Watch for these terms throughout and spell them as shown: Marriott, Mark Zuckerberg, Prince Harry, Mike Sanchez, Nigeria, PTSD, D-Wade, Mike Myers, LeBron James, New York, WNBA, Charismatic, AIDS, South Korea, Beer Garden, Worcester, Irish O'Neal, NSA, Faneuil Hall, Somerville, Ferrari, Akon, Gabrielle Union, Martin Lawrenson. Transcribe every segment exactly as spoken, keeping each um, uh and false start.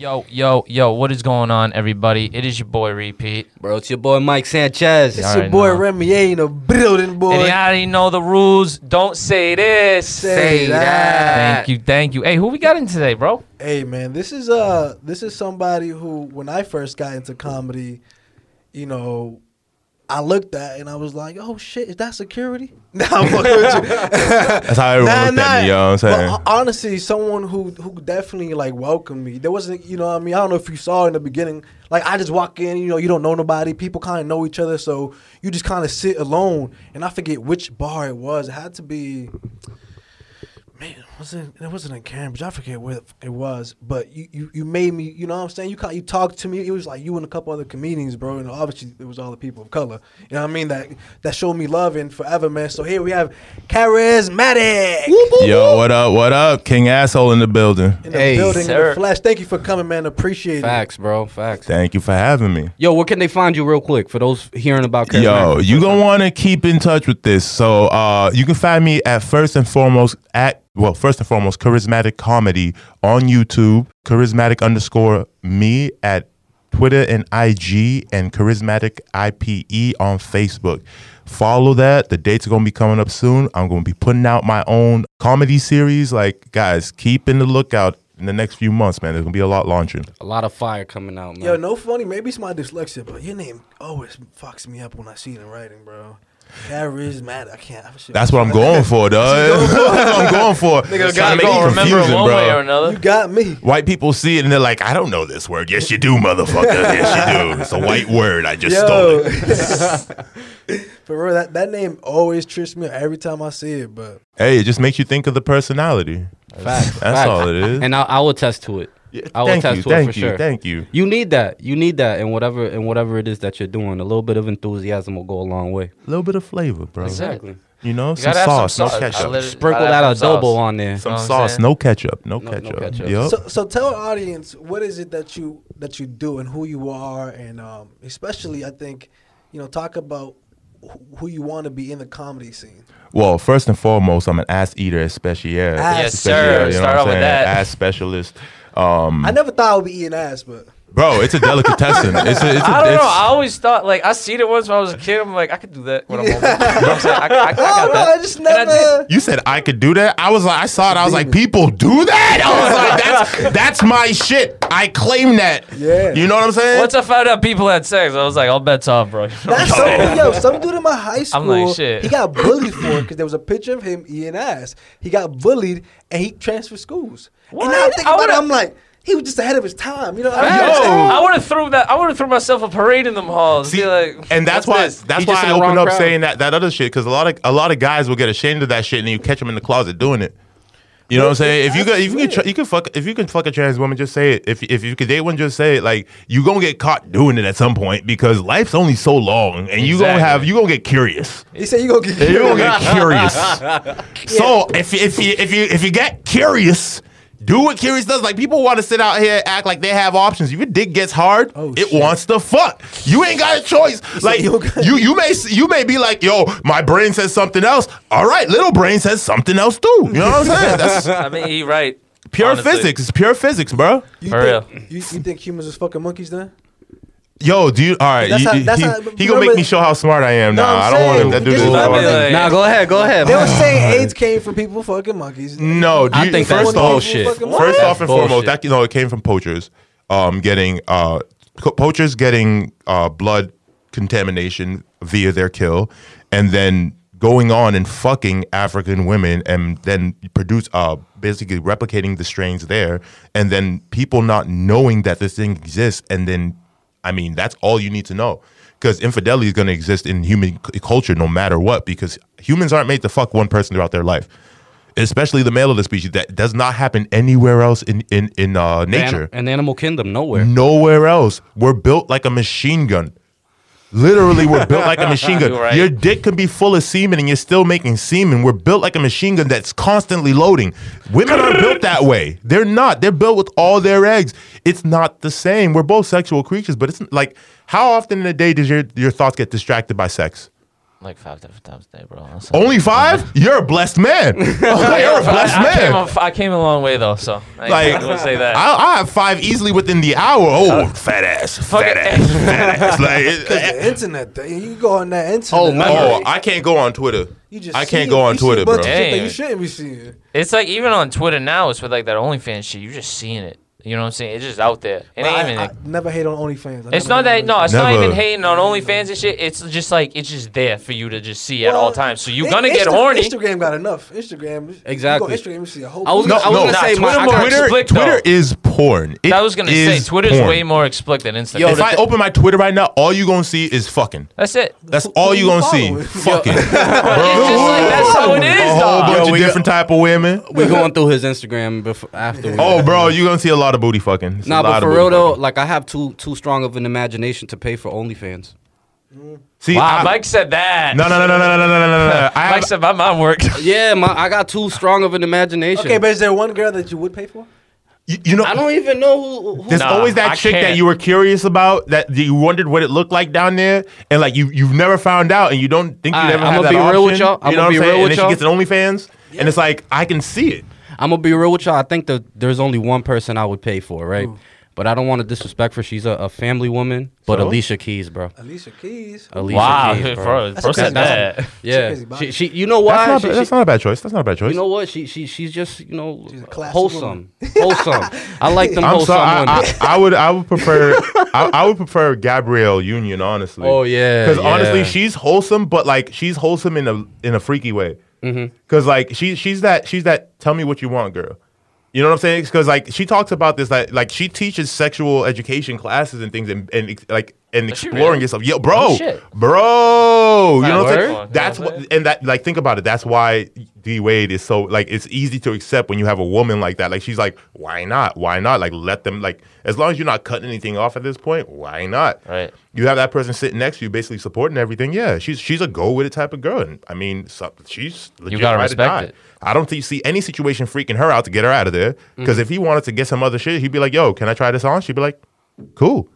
Yo, yo, yo, what is going on, everybody? It is your boy, Repeat. Bro, it's your boy, Mike Sanchez. It's your boy, Remy in the building, boy. And you already know the rules. Don't say this. Say, say that. that. Thank you, thank you. Hey, who we got in today, bro? Hey, man, this is uh, this is somebody who, when I first got into comedy, you know, I looked at and I was like, oh, shit, is that security? Nah, I'm fucking with you. That's how everyone nah, looked nah. at me, you know what I'm saying? Well, honestly, someone who who definitely, like, welcomed me. There wasn't, you know what I mean? I don't know if you saw in the beginning. Like, I just walk in, you know, you don't know nobody. People kind of know each other, so you just kind of sit alone. And I forget which bar it was. It had to be, man, it wasn't, it wasn't in Cambridge. I forget where it was. But you, you, you made me, you know what I'm saying? You kind of, you talked to me. It was like you and a couple other comedians, bro. And obviously, it was all the people of color. You know what I mean? That that showed me love and forever, man. So here we have Charismatic. Yo, what up? What up? King Asshole in the building. In the hey, building, sir. In the flesh. Thank you for coming, man. Appreciate Facts, it. Facts, bro. Facts. Thank you for having me. Yo, where can they find you real quick for those hearing about Charismatic? Yo, you going to want to keep in touch with this. So uh, you can find me at first and foremost at Well, first and foremost, Charismatic Comedy on YouTube, Charismatic underscore me at Twitter and I G, and Charismatic I P E on Facebook. Follow that. The dates are going to be coming up soon. I'm going to be putting out my own comedy series. Like, guys, keep in the lookout in the next few months, man. There's going to be a lot launching. A lot of fire coming out, man. Yo, no funny. Maybe it's my dyslexia, but your name always fucks me up when I see it in writing, bro. Charismatic. I can't. I That's what I'm going for, dog. That's what I'm going for. Nigga, gotta make it confusing, one bro. Way or another. You got me. White people see it and they're like, I don't know this word. Yes, you do, motherfucker. Yes, you do. It's a white word. I just Yo. stole it. For real, that, that name always trips me every time I see it, but. Hey, it just makes you think of the personality. Facts. That's Facts. all it is. And I, I will attest to it. Yeah, I will attest to it for sure. Thank you. You need that. You need that in whatever in whatever it is that you're doing. A little bit of enthusiasm will go a long way. A little bit of flavor, bro. Exactly. You know, you some, sauce, some sauce, no ketchup. Sprinkle that adobo on there. Some sauce, no ketchup, no, no ketchup. No ketchup. Yep. So, so tell our audience what is it that you that you do and who you are, and um, especially I think, you know, talk about who you want to be in the comedy scene. Well, first and foremost, I'm an ass eater, especially yeah. Yes, sir. You know Start off with that. Ass specialist. Um, I never thought I would be eating ass, but bro, it's a delicatessen. It's a, it's a, I don't it's, know. I always thought like I seen it once when I was a kid. I'm like, I could do that when I'm older. You know what I'm saying? I, I, I got oh, that. I just never. I you said I could do that. I was like, I saw it. I was like, people do that. I was like, that's that's my shit. I claim that. Yeah. You know what I'm saying? Once I found out people had sex, I was like, all bets off, bro. You know that's something, yo. Some dude in my high school. I'm like, shit. He got bullied for it because there was a picture of him eating ass. He got bullied and he transferred schools. What? And now I think I about it, I'm like, he was just ahead of his time, you know. I, I would have threw that. I would have threw myself a parade in them halls. See, like, and that's why. This? That's he why I opened up crowd. saying that, that other shit because a lot of a lot of guys will get ashamed of that shit and you catch them in the closet doing it. You know what I'm saying? If you could, if you can, you can fuck. If you can fuck a trans woman, just say it. If if you could date one, just say it. Like you gonna get caught doing it at some point because life's only so long, and you exactly. gonna have you gonna get curious. He said you gonna get curious. You gonna get curious. yeah. So if if you if you if you get curious. Do what curious does. Like, people want to sit out here and act like they have options. If your dick gets hard, oh, it shit. wants to fuck. You ain't got a choice. Like, you you may you may be like, yo, my brain says something else. All right, little brain says something else too. You know what I'm saying? That's, I mean, he right. Pure honestly. physics. It's pure physics, bro. You For think, real. You, you think humans is fucking monkeys then? Yo, do you? All right, that's you, how, that's he, how, he gonna make me show how smart I am now. I don't want him to do this. Like, nah, go ahead, go ahead. They were saying AIDS came from people fucking monkeys. No, do you, I think first that's bullshit. First what? off and bullshit. foremost, that you know it came from poachers, um, getting uh, poachers getting uh, blood contamination via their kill, and then going on and fucking African women, and then produce uh, basically replicating the strains there, and then people not knowing that this thing exists, and then. I mean, that's all you need to know because infidelity is going to exist in human c- culture no matter what because humans aren't made to fuck one person throughout their life, especially the male of the species. That does not happen anywhere else in, in, in uh, nature. An, an animal kingdom, nowhere. Nowhere else. We're built like a machine gun. Literally, we're built like a machine gun. Right. Your dick can be full of semen and you're still making semen. We're built like a machine gun that's constantly loading. Women aren't built that way. They're not. They're built with all their eggs. It's not the same. We're both sexual creatures, but it's like, how often in a day does your, your thoughts get distracted by sex? Like five different times a day, bro. Only five? Like, You're a blessed man. You're a blessed I, I man. Came a, I came a long way though, so I like, ain't gonna say that. I, I have five easily within the hour. Oh, uh, fat ass, fat ass, fat ass. Like the internet thing. You go on that internet. Oh, oh, I can't go on Twitter. You just I can't go it. on you Twitter, bro. Hey, you shouldn't be seeing it. It's like even on Twitter now. It's with like that OnlyFans shit. You're just seeing it. You know what I'm saying? It's just out there. It ain't I, even, I never hate on OnlyFans. I it's not that. No, it's never. not even hating on OnlyFans and shit. It's just like it's just there for you to just see well, at all times. So you're gonna Insta- get horny. Instagram got enough. Instagram exactly. You go Instagram, you see a whole. I was, no, I was no, gonna nah, say Twitter. My, I Twitter, split, Twitter is porn. It I was gonna say Twitter's porn. way more explicit than Instagram. Yo, if I th- open my Twitter right now, all you gonna see is fucking. That's it. That's who, all who you gonna see. Fucking. It's just like that's how it is. A whole bunch of different type of women. We going through his Instagram before after. Oh, bro, you gonna see a lot. of booty fucking. It's nah, but for real though, fucking. like I have too too strong of an imagination to pay for OnlyFans. Mm. See, wow, I, Mike said that. No, no, no, no, no, no, no, no, no. I Mike said my mom worked. Yeah, my, I got too strong of an imagination. Okay, but is there one girl that you would pay for? You, you know, I don't even know who. who there's nah, always that I chick can't. that you were curious about, that you wondered what it looked like down there, and like you you've never found out, and you don't think you never had that option. I'm gonna be real with y'all. I'm gonna be real with y'all. And she gets an OnlyFans, yeah. and it's like I can see it. I'm gonna be real with y'all. I think that there's only one person I would pay for, right? Ooh. But I don't want to disrespect her. She's a, a family woman. But so? Alicia Keys, bro. Alicia Keys. Alicia wow, Keys, bro. That's crazy bad. Yeah, she, she. You know why? That's, not, she, that's she, not a bad choice. That's not a bad choice. You know what? She. She. She's just. You know, wholesome. Wholesome. I like them I'm wholesome. Sorry, I, I, I would. I would prefer. I, I would prefer Gabrielle Union, honestly. Oh yeah. Because yeah. honestly, she's wholesome, but like she's wholesome in a in a freaky way. Mm-hmm. Cause like she she's that she's that tell me what you want girl, you know what I'm saying? Cause like she talks about this like like she teaches sexual education classes and things and, and like and exploring yourself. Yo, bro, oh, shit. bro, you that know what I'm saying? That's what and that like think about it. That's why D-Wade is so like it's easy to accept when you have a woman like that. Like she's like, why not? Why not? Like let them like as long as you're not cutting anything off at this point, why not? Right. You have that person sitting next to you, basically supporting everything. Yeah, she's she's a go with it type of girl. And I mean, so, she's legit. You gotta right respect it. I don't think see any situation freaking her out to get her out of there. Because mm-hmm. if he wanted to get some other shit, he'd be like, "Yo, can I try this on?" She'd be like, "Cool."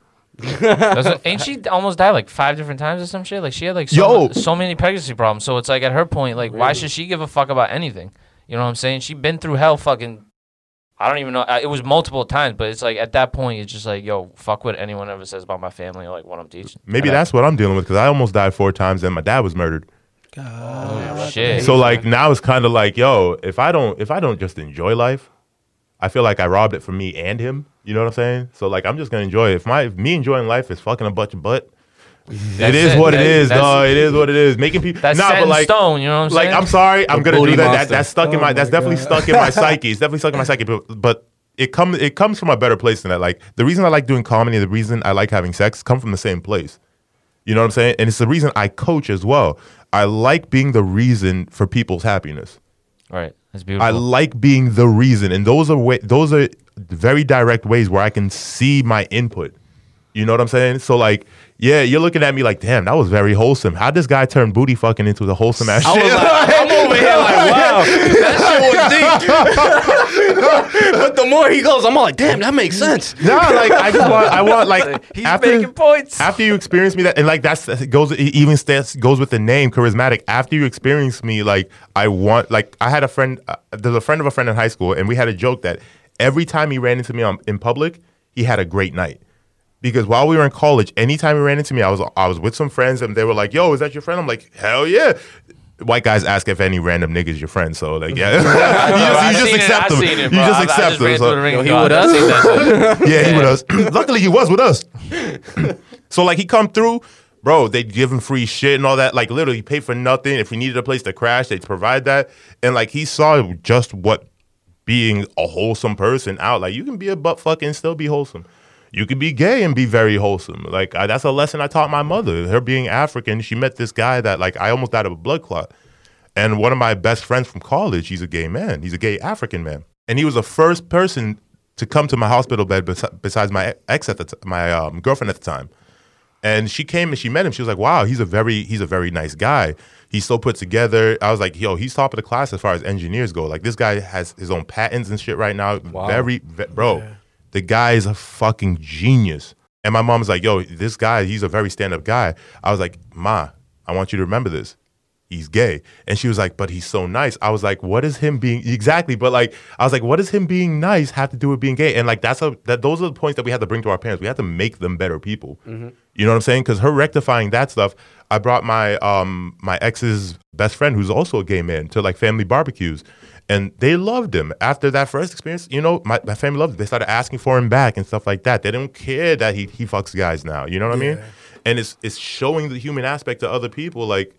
Ain't she almost died like five different times or some shit? Like she had like so, m- so many pregnancy problems. So it's like at her point, like really? why should she give a fuck about anything? You know what I'm saying? She'd been through hell, fucking. I don't even know. It was multiple times, but it's like at that point, it's just like, yo, fuck what anyone ever says about my family or like what I'm teaching. Maybe that's what I'm dealing with because I almost died four times and my dad was murdered. God. Oh, shit. So like now it's kind of like, yo, if I don't, if I don't just enjoy life, I feel like I robbed it from me and him. You know what I'm saying? So like I'm just gonna enjoy it. If my if me enjoying life is fucking a bunch of butt. That's it is it. what that, it is, dog. It is what it is. Making people that's nah, set but like, in stone. You know what I'm saying? Like, I'm sorry, I'm the gonna do that. that. That's stuck oh in my. my that's God. definitely stuck in my psyche. It's definitely stuck in my psyche. But, but it comes. It comes from a better place than that. Like the reason I like doing comedy, the reason I like having sex, come from the same place. You know what I'm saying? And it's the reason I coach as well. I like being the reason for people's happiness. All right, that's beautiful. I like being the reason, and those are way, those are very direct ways where I can see my input. You know what I'm saying? So like. Yeah, you're looking at me like, damn, that was very wholesome. How'd this guy turn booty fucking into the wholesome ass shit? I was like, I'm over here like, wow, that shit was deep. But the more he goes, I'm all like, damn, that makes sense. No, like, I just want, I want, like, he's after, making points. After you experience me, that, and like, that's, it goes, it even stands, goes with the name, charismatic. After you experience me, like, I want, like, I had a friend, uh, there's a friend of a friend in high school, and we had a joke that every time he ran into me on, in public, he had a great night. Because while we were in college, anytime he ran into me, I was I was with some friends, and they were like, "Yo, is that your friend?" I'm like, "Hell yeah!" White guys ask if any random nigga's your friend, so like, yeah, you just accept them. You just accept them. He with us, yeah, he with us. Luckily, he was with us. So like, he come through, bro. They'd give him free shit and all that. Like literally, pay for nothing. If we needed a place to crash, they'd provide that. And like, he saw just what being a wholesome person out. Like, you can be a butt fucking and still be wholesome. You could be gay and be very wholesome. Like, I, that's a lesson I taught my mother. Her being African, she met this guy that, like, I almost died of a blood clot. And one of my best friends from college, he's a gay man. He's a gay African man. And he was the first person to come to my hospital bed bes- besides my ex at the t- my um, girlfriend at the time. And she came and she met him. She was like, wow, he's a very he's a very nice guy. He's so put together. I was like, yo, he's top of the class as far as engineers go. Like, this guy has his own patents and shit right now. Wow. Very, ve- bro. Yeah. The guy is a fucking genius. And my mom's like, yo, this guy, he's a very stand-up guy. I was like, ma, I want you to remember this. He's gay. And she was like, but he's so nice. I was like, what is him being exactly? But like, I was like, what does him being nice have to do with being gay? And like, that's a, that those are the points that we have to bring to our parents. We have to make them better people. Mm-hmm. You know what I'm saying? Because her rectifying that stuff, I brought my um my ex's best friend, who's also a gay man, to like family barbecues, and they loved him after that first experience. You know, my, my family loved him. They started asking for him back and stuff like that. They don't care that he he fucks guys now. You know what yeah. I mean? And it's it's showing the human aspect to other people, like.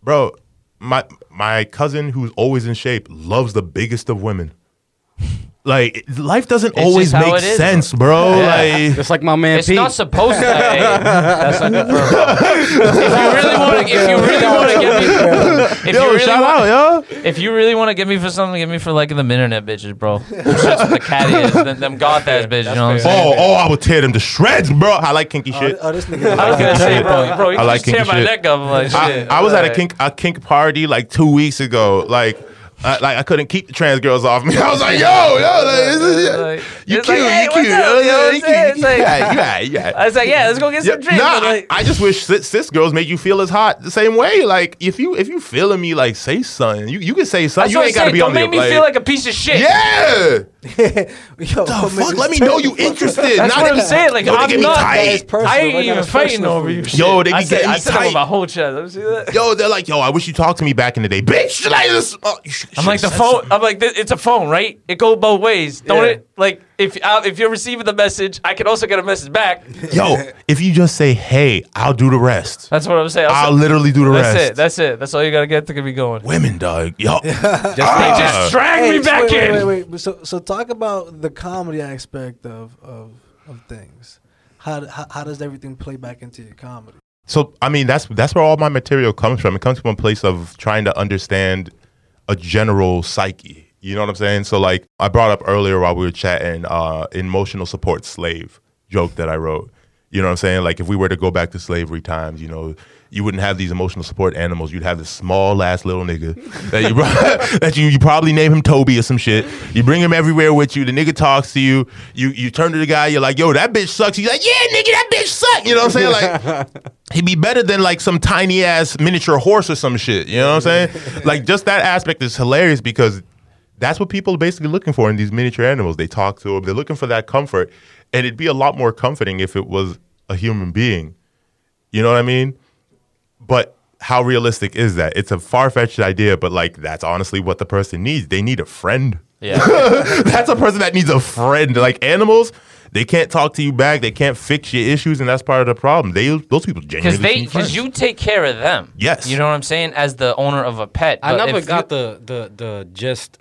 Bro, my my cousin who's always in shape loves the biggest of women. Like, life doesn't it's always make is, sense, bro. Yeah. Like, it's like my man. It's Pete. Not supposed to. Hey, that's not good for a problem. If you really want to get me, if yo, you really shout wanna, out, yo. If you really want to get me for something, get me for liking them internet bitches, bro. That's what the cat is. Them, them goth ass bitches. You know what I'm saying? Oh, oh, I would tear them to shreds, bro. I like kinky shit. Oh, oh, this nigga. I was gonna say, bro, bro, you I like just tear shit. My neck up. Like, shit. I, I was at a kink a kink party like two weeks ago. Like. I, like I couldn't keep the trans girls off me. I was like, yo, yo, like, you cute, you cute, yo, you cute. I was like, yeah, let's go get some drinks. Nah, like, I, I just wish cis, cis girls made you feel as hot the same way. Like, if you if you feeling me, like, say something. You you can say something. You ain't gotta be on the. Don't make me feel like a piece of shit. Yeah. Yo, the fuck? Let me know you interested. That's not what I'm saying. Like, yo, I'm they get not. Me tight. Personal, I ain't right even fighting over you. Yo, they be I getting said, me I said tight. Over my whole chest. See that? Yo, they're like, yo, I wish you talked to me back in the day, bitch. I'm like the phone. I'm like, it's a phone, right? It goes both ways, don't yeah. it? Like, if uh, if you're receiving the message, I can also get a message back. Yo, if you just say, "Hey, I'll do the rest." That's what I'm saying. I'll, I'll say, literally do the that's rest. That's it. That's it. That's all you gotta get to get me going. Women, dog. Yo, just, ah. they just drag hey, me back wait, in. Wait, wait, wait. So, so talk about the comedy aspect of of, of things. How, how how does everything play back into your comedy? So, I mean, that's that's where all my material comes from. It comes from a place of trying to understand a general psyche. You know what I'm saying? So like I brought up earlier while we were chatting, uh, emotional support slave joke that I wrote. You know what I'm saying? Like if we were to go back to slavery times, you know, you wouldn't have these emotional support animals. You'd have this small ass little nigga that you that you, you probably name him Toby or some shit. You bring him everywhere with you. The nigga talks to you. You you turn to the guy. You're like, yo, that bitch sucks. He's like, yeah, nigga, that bitch sucks. You know what I'm saying? Like he'd be better than like some tiny ass miniature horse or some shit. You know what I'm saying? Like just that aspect is hilarious because that's what people are basically looking for in these miniature animals. They talk to them. They're looking for that comfort. And it'd be a lot more comforting if it was a human being. You know what I mean? But how realistic is that? It's a far-fetched idea, but like that's honestly what the person needs. They need a friend. Yeah. That's a person that needs a friend. Like animals, they can't talk to you back. They can't fix your issues, and that's part of the problem. They those people genuinely need friends. Because you take care of them. Yes. You know what I'm saying? As the owner of a pet. I never got the, the, the gist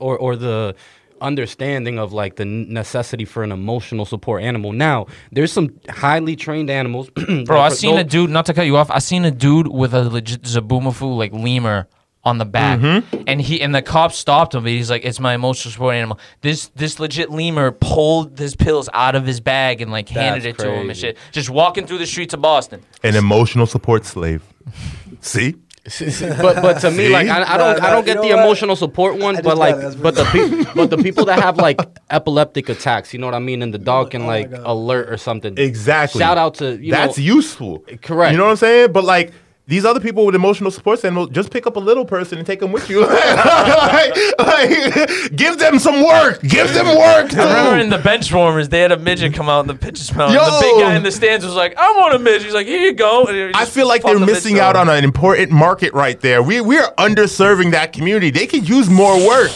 or, or the understanding of like the necessity for an emotional support animal. Now, there's some highly trained animals. Bro, I seen a dude, not to cut you off, I seen a dude with a legit Zabumafu, like lemur on the back, mm-hmm. and he and the cop stopped him. But he's like, "It's my emotional support animal." This this legit lemur pulled his pills out of his bag and like handed That's it crazy. To him and shit. Just walking through the streets of Boston. An emotional support slave. See. but but to me, like I, I don't I don't get the emotional support one, but like but the pe- but the people that have like epileptic attacks, you know what I mean, and the dog can like oh alert or something. Exactly. Shout out to you. That's know, useful. Correct. You know what I'm saying? But like. These other people with emotional support animals, just pick up a little person and take them with you. like, like, give them some work. Give them work. Dude. I remember in the bench warmers, they had a midget come out in the pitch smell. Yo. The big guy in the stands was like, "I want a midget." He's like, "Here you go." And I feel like they're the missing out on an important market right there. We we are underserving that community. They could use more work.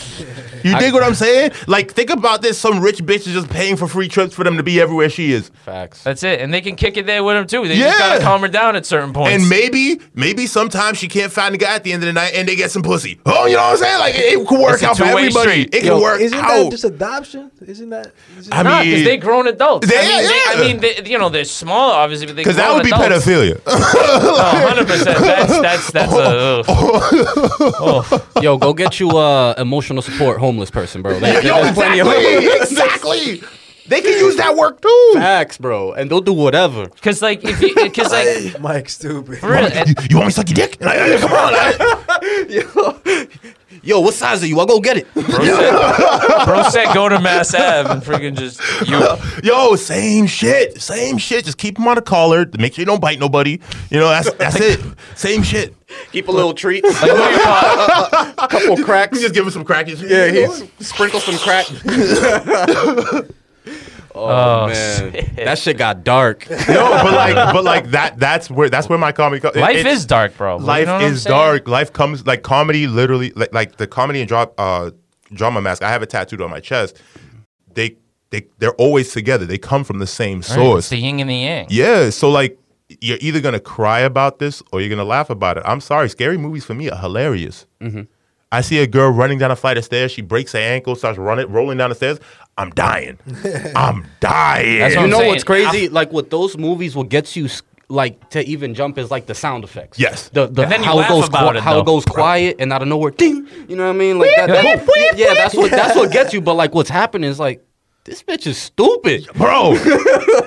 You dig I, what I'm saying? Like, think about this. Some rich bitch is just paying for free trips for them to be everywhere she is. Facts. That's it. And they can kick it there with them, too. They yeah. just got to calm her down at certain points. And maybe, maybe sometimes she can't find a guy at the end of the night and they get some pussy. Oh, you know what I'm saying? Like, it, it could work it's out for everybody. Street. It Yo, can work isn't out. Isn't that just adoption? Isn't that? Isn't I mean, because they're grown adults. They, I mean, yeah. they, I mean they, you know, they're smaller, obviously, but they're grown adults. Because that would be pedophilia. No, one hundred percent. That's, that's, that's oh. a... Oh. Oh. Yo, go get you uh, emotional support home. Homeless person, bro. Like, Yo, exactly, of- exactly. They can use that work too. Facts, bro, and they'll do whatever. Cause like, if you, cause like, Mike's stupid. For real, Mike, you, you want me to suck your dick? Like, come on, like. yo, yo, what size are you? I'll go get it. Bro said, bro said go to Mass Ave and freaking just, yo. yo, same shit, same shit. Just keep them on a collar. Make sure you don't bite nobody. You know, that's that's it. Same shit. Keep a little treat. Like, a couple of cracks. Just give him some crackies. Yeah, he's, sprinkle some crack. Oh, oh man, shit. That shit got dark. No, but like, but like that—that's where that's where my comedy. Co- life it, is dark, bro. Life you know is dark. Life comes like comedy. Literally, like, like the comedy and drop, uh, drama mask. I have it tattooed on my chest. They they they're always together. They come from the same source. Right, it's the yin and the yang. Yeah. So like, you're either gonna cry about this or you're gonna laugh about it. I'm sorry, scary movies for me are hilarious. Mm-hmm. I see a girl running down a flight of stairs. She breaks her ankle, starts running, rolling down the stairs. I'm dying. I'm dying. That's what you I'm know saying. What's crazy? I'm, like what those movies will get you, like to even jump is like the sound effects. Yes. The, the and then how you it goes about qu- it, how though. It goes quiet and out of nowhere, ding. You know what I mean? Like that. that yeah, yeah, that's what that's what gets you. But like what's happening is like. This bitch is stupid, bro.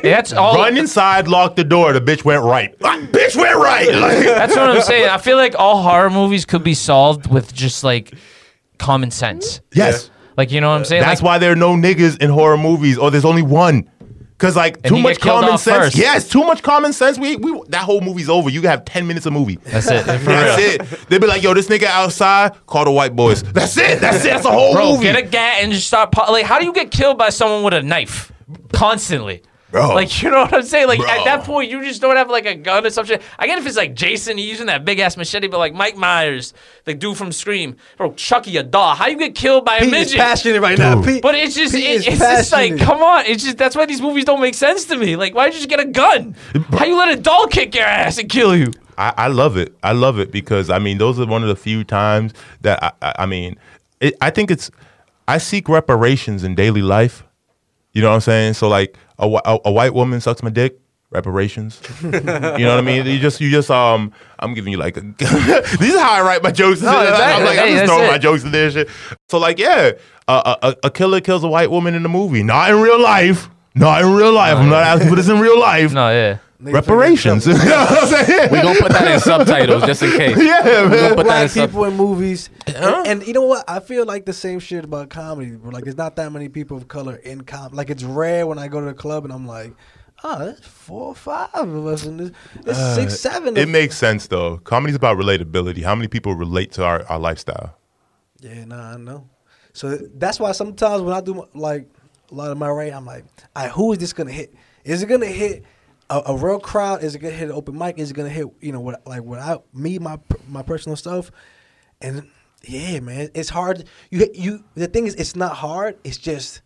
That's all. Run inside, lock the door. The bitch went right. Ah, bitch went right. Like, that's what I'm saying. I feel like all horror movies could be solved with just like common sense. Yes. Like you know what I'm saying. That's like, why there are no niggas in horror movies, or there's only one. Cause like too much common sense. First. Yes, too much common sense. We we that whole movie's over. You have ten minutes of movie. That's it. That's real. It. They be like, yo, this nigga outside. Call the white boys. That's it. That's it. That's a whole Bro, movie. Get a gat and just start. Po- like, how do you get killed by someone with a knife constantly? Bro. Like, you know what I'm saying? Like, Bro. At that point, you just don't have, like, a gun or some shit. I get if it's, like, Jason using that big-ass machete, but, like, Mike Myers, the dude from Scream, bro, Chucky, a doll. How you get killed by a Pete midget? He's passionate right dude. Now. Pete, but it's just, it, it's just like, come on. It's just, that's why these movies don't make sense to me. Like, why did you just get a gun? How you let a doll kick your ass and kill you? I, I love it. I love it because, I mean, those are one of the few times that, I, I, I mean, it, I think it's, I seek reparations in daily life. You know what I'm saying? So, like, A, a, a white woman sucks my dick, reparations. You know what I mean? You just, you just, um, I'm giving you like, a, this is how I write my jokes. No, and exactly. I'm like, hey, I'm just throwing it. My jokes in there and shit. So like, yeah, uh, a, a killer kills a white woman in the movie. Not in real life. Not in real life. No, I'm yeah. not asking for this in real life. No, yeah. Reparations. You know what I'm saying? We're going to put that in subtitles just in case. Yeah, man. Put Black that in people sub- in movies. Uh-huh. And, and you know what? I feel like the same shit about comedy. Like, there's not that many people of color in comedy. Like, it's rare when I go to the club and I'm like, oh, there's four or five of us. And there's, there's uh, six, seven. It makes sense, though. Comedy's about relatability. How many people relate to our, our lifestyle? Yeah, nah, I know. So that's why sometimes when I do, like, a lot of my writing, I'm like, all right, who is this going to hit? Is it going to hit... A, a real crowd? Is it gonna hit an open mic? Is it gonna hit you know what like what I me my my personal stuff? And yeah, man, it's hard. You you the thing is, it's not hard. It's just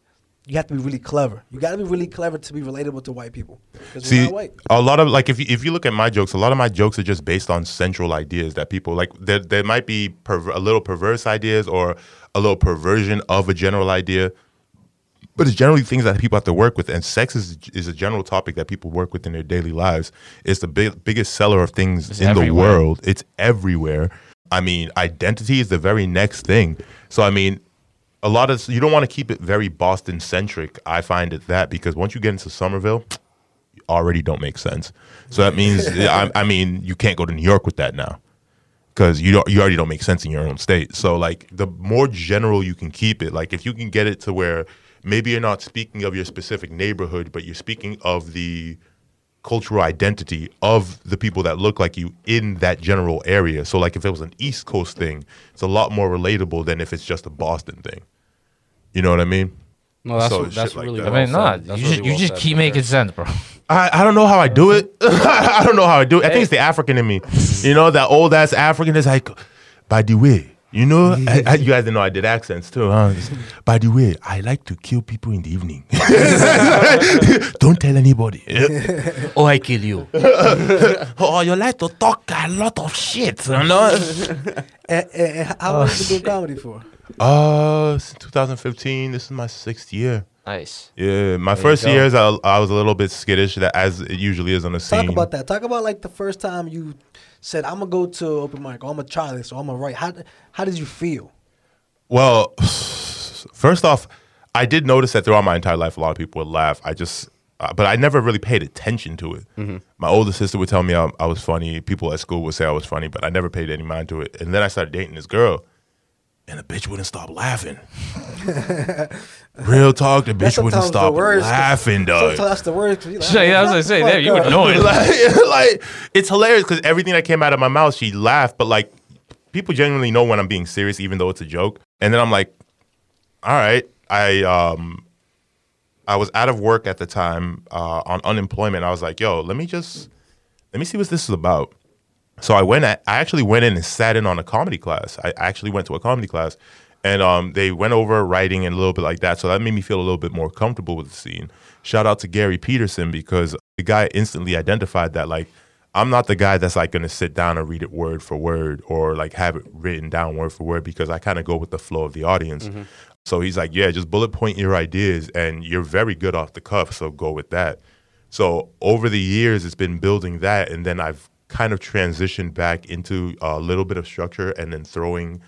you have to be really clever. You got to be really clever to be relatable to white people. See, we're not white. A lot of like if you, if you look at my jokes, a lot of my jokes are just based on central ideas that people like. There there might be perver- a little perverse ideas or a little perversion of a general idea. But it's generally things that people have to work with. And sex is is a general topic that people work with in their daily lives. It's the big, biggest seller of things it's in everywhere. The world. It's everywhere. I mean, identity is the very next thing. So, I mean, a lot of you don't want to keep it very Boston-centric. I find it that because once you get into Somerville, you already don't make sense. So that means, I, I mean, you can't go to New York with that now. Because you don't, you already don't make sense in your own state. So, like, the more general you can keep it, like, if you can get it to where... Maybe you're not speaking of your specific neighborhood, but you're speaking of the cultural identity of the people that look like you in that general area. So, like, if it was an East Coast thing, it's a lot more relatable than if it's just a Boston thing. You know what I mean? No, that's, so what, that's really like that. I mean, not. Nah, you really just, well you just keep making sense, bro. I, I don't know how I do it. I don't know how I do it. I think it's the African in me. You know, that old-ass African is like, by the way. You know, I, I, you guys didn't know I did accents too, huh? By the way, I like to kill people in the evening. Don't tell anybody. Or oh, I kill you. Or you like to talk a lot of shit, you know? and, and how long oh, did you do comedy for? Uh, since twenty fifteen, this is my sixth year. Nice. Yeah, my there first years I, I was a little bit skittish, that as it usually is on the scene. Talk about that. Talk about like the first time you said, I'm gonna go to open mic, or I'm gonna try this, or I'm gonna write. How how did you feel? Well, first off, I did notice that throughout my entire life, a lot of people would laugh. I just uh, but I never really paid attention to it. Mm-hmm. My older sister would tell me I, I was funny. People at school would say I was funny, but I never paid any mind to it. And then I started dating this girl, and the bitch wouldn't stop laughing. Real talk, the bitch wouldn't stop laughing, dog. Sometimes the words. Yeah, I was gonna say, there, you would know it. Like, like, it's hilarious because everything that came out of my mouth, she laughed. But like, people genuinely know when I'm being serious, even though it's a joke. And then I'm like, all right, I um, I was out of work at the time uh, on unemployment. I was like, yo, let me just let me see what this is about. So I went at, I actually went in and sat in on a comedy class. I actually went to a comedy class, and um, they went over writing and a little bit like that. So that made me feel a little bit more comfortable with the scene. Shout out to Gary Peterson, because the guy instantly identified that, like, I'm not the guy that's like going to sit down and read it word for word or like have it written down word for word, because I kind of go with the flow of the audience. Mm-hmm. So he's like, yeah, just bullet point your ideas, and you're very good off the cuff, so go with that. So over the years, it's been building that, and then I've kind of transitioned back into a little bit of structure and then throwing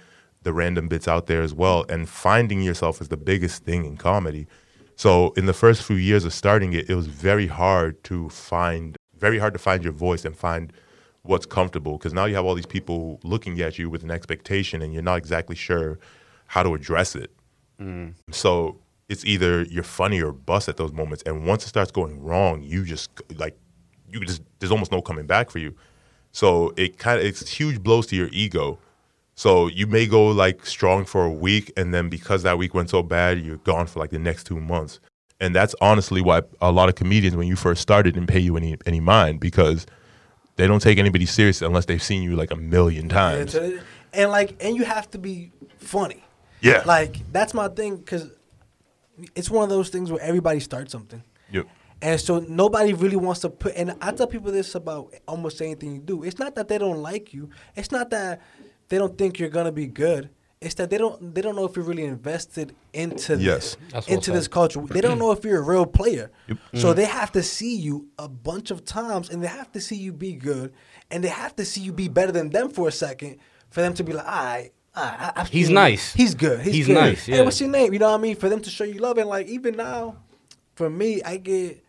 the random bits out there as well. And finding yourself is the biggest thing in comedy. So in the first few years of starting it, it was very hard to find, very hard to find your voice and find what's comfortable, because now you have all these people looking at you with an expectation and you're not exactly sure how to address it. Mm. So it's either you're funny or bust at those moments. And once it starts going wrong, you just like, you just, there's almost no coming back for you. So it kind of, it's huge blows to your ego. So you may go like strong for a week, and then because that week went so bad, you're gone for like the next two months. And that's honestly why a lot of comedians, when you first started, didn't pay you any any mind, because they don't take anybody serious unless they've seen you like a million times. And, and like, and you have to be funny. Yeah. Like, that's my thing, because it's one of those things where everybody starts something. Yep. And so nobody really wants to put, and I tell people this about almost anything you do. It's not that they don't like you. It's not that they don't think you're going to be good. It's that they don't they don't know if you're really invested into yes. this, into this culture. They don't know if you're a real player. Yep. Mm. So they have to see you a bunch of times, and they have to see you be good, and they have to see you be better than them for a second for them to be like, all right. I, I, I, he's nice. He's good. He's, he's good. nice. Yeah. Hey, what's your name? You know what I mean? For them to show you love. And like, even now, for me, I get...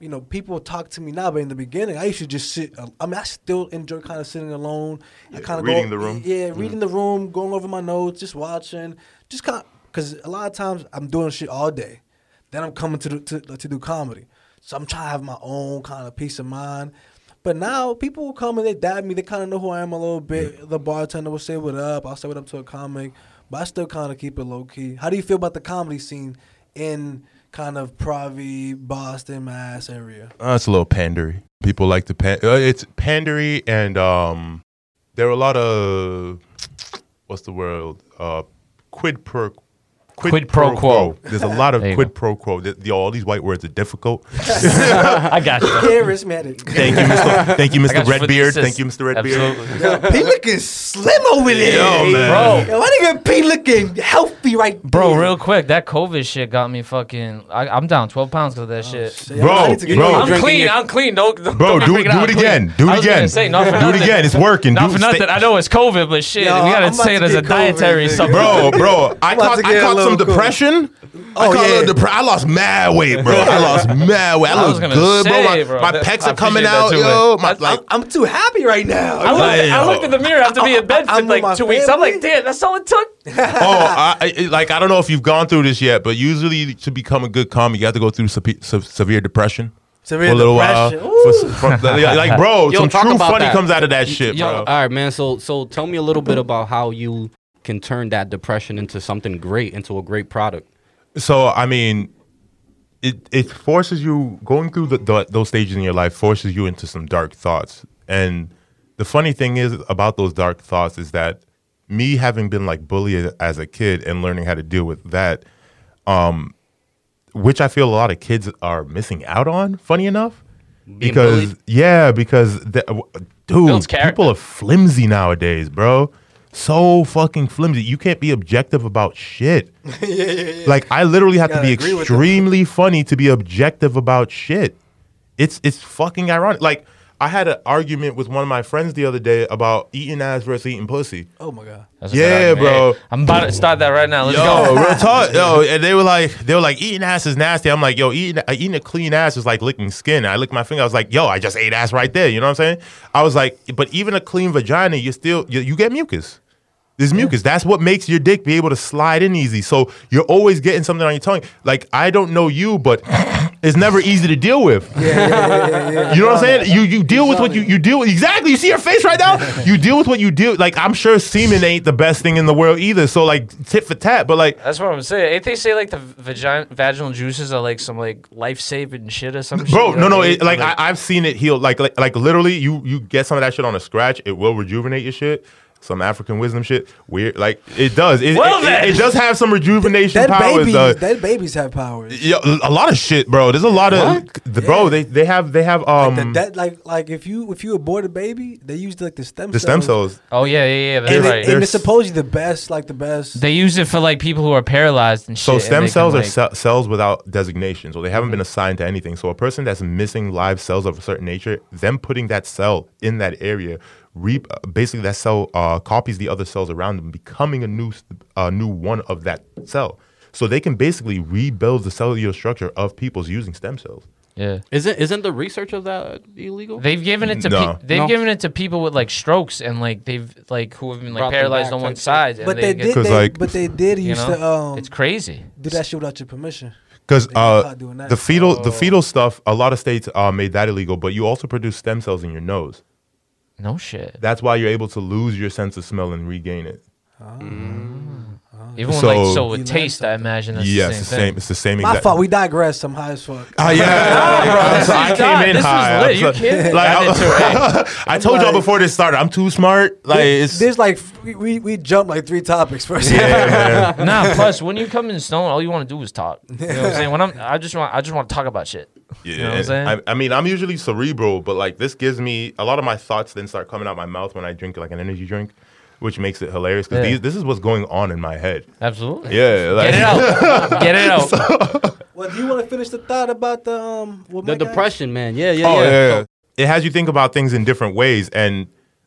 You know, people talk to me now, but in the beginning, I used to just sit. I mean, I still enjoy kind of sitting alone. I kind of reading go, the room. Yeah, reading mm-hmm. the room, going over my notes, just watching, just kind of, because a lot of times I'm doing shit all day. Then I'm coming to do, to to do comedy, so I'm trying to have my own kind of peace of mind. But now people will come and they dab me. They kind of know who I am a little bit. Yeah. The bartender will say what up. I'll say what up to a comic, but I still kind of keep it low key. How do you feel about the comedy scene in kind of Provi, Boston, Mass area? Uh, it's a little pandery. People like to pan. Uh, it's pandery, and um, there are a lot of what's the word? Uh, quid pro quid, quid pro, pro quo. quo. There's a lot of quid go. pro quo. The, the, all these white words are difficult. I got you. Charismatic. Thank you, Mister Thank you, Mister Redbeard. Thank you, Mister Redbeard. Yo, P looking slim over there, yo, man. Bro. Yo, why nigga P looking healthy right there? Bro, real quick, that COVID shit got me fucking. I, I'm down twelve pounds because of that oh, shit. shit. Bro, bro, bro, I'm clean. Your... I'm clean. No, no bro, do, do, it, do it again. Do it again. Say, do it again. It's working. Not do for nothing. St- I know it's COVID, but shit, yo, we gotta say it as a dietary supplement. Bro, bro, I caught. Some depression. Oh, I, yeah. depre- I lost mad weight, bro. I lost mad weight. I, I look good, say, bro. My, bro, my pecs are coming out, yo. My, like, I'm, I'm too happy right now. I, like, I looked in the mirror after being in bed for like two family. weeks. I'm like, damn, that's all it took. oh, I, I, like I don't know if you've gone through this yet, but usually to become a good comic, you have to go through se- se- severe depression. Severe for a little depression. While. For, from, like, bro, yo, some true funny that. comes out of that shit, yo, bro. All right, man. So, so tell me a little bit about how you can turn that depression into something great, into a great product. So, I mean, it it forces you, going through the, the, those stages in your life forces you into some dark thoughts. And the funny thing is about those dark thoughts is that me having been like bullied as a kid and learning how to deal with that, um, which I feel a lot of kids are missing out on, funny enough. Being because, bullied? yeah, because, the, dude, people are flimsy nowadays, bro. So fucking flimsy. You can't be objective about shit. yeah, yeah, yeah. Like, I literally have to be extremely funny to be objective about shit. It's it's fucking ironic. Like, I had an argument with one of my friends the other day about eating ass versus eating pussy. Oh my god. That's yeah, bro. Hey, I'm about to start that right now. Let's yo, go. Real talk. Yo, and they were like, they were like, eating ass is nasty. I'm like, yo, eating eating a clean ass is like licking skin. I licked my finger. I was like, yo, I just ate ass right there. You know what I'm saying? I was like, but even a clean vagina, you still you, you get mucus. There's mucus. That's what makes your dick be able to slide in easy. So you're always getting something on your tongue. Like, I don't know you, but it's never easy to deal with. Yeah, yeah, yeah, yeah. You know what I'm saying? You you deal with what you, you deal with. Exactly. You see your face right now? You deal with what you deal. Like, I'm sure semen ain't the best thing in the world either. So, like, tit for tat. But, like. That's what I'm saying. Ain't they say, like, the vagina, vaginal juices are, like, some, like, life-saving shit or some bro, shit? Bro, no, no. It, like, I, I've seen it heal. Like, like, like literally, you, you get some of that shit on a scratch. It will rejuvenate your shit. Some African wisdom shit. Weird. Like, it does. It, well, it, it, it does have some rejuvenation dead powers. Babies, uh, dead babies have powers. Yeah, a lot of shit, bro. There's a lot what? of... The, yeah. Bro, they, they have... They have um, like, the dead, like, like if you if you abort a baby, they use, like, the stem the cells. The stem cells. Oh, yeah, yeah, yeah. That's and right. It, and it's supposedly the best, like, the best... They use it for, like, people who are paralyzed and shit. So stem cells can, are like, cells without designation. So they haven't mm-hmm. been assigned to anything. So a person that's missing live cells of a certain nature, them putting that cell in that area... Re- basically, that cell uh, copies the other cells around them, becoming a new uh, new one of that cell. So they can basically rebuild the cellular structure of peoples using stem cells. Yeah, isn't isn't the research of that illegal? They've given it to no. pe- they've no. given it to people with like strokes and like they've like who have been like Brought paralyzed on one side. But they, they did, they, like, but they did used know? to. Um, it's crazy. Do that shit without your permission. Because uh, the fetal oh. the fetal stuff, a lot of states uh, made that illegal. But you also produce stem cells in your nose. No shit. That's why you're able to lose your sense of smell and regain it. Oh. Mm. Oh. Even so, like, so with taste, I imagine that's yes, the same, same thing. It's the same exact. My fault. We digressed. I'm high as fuck. Uh, yeah. so I came in this high. Was lit. You kidding? Like, I, I, right? I told like, y'all before this started, I'm too smart. Like There's, it's, there's like, we, we jumped like three topics first. Yeah, man. Nah, plus, when you come in stone, all you want to do is talk. You know what I'm saying? When I'm, I just want, I just want to talk about shit. Yeah, you know what I'm saying? I, I mean, I'm usually cerebral, but like this gives me a lot of my thoughts then start coming out my mouth when I drink like an energy drink, which makes it hilarious because yeah. this is what's going on in my head. Absolutely. Yeah. Like, get it out. Get it out. So, well, do you want to finish the thought about the um what the depression, guy? man? Yeah, yeah, oh, yeah. yeah, yeah. It has you think about things in different ways, and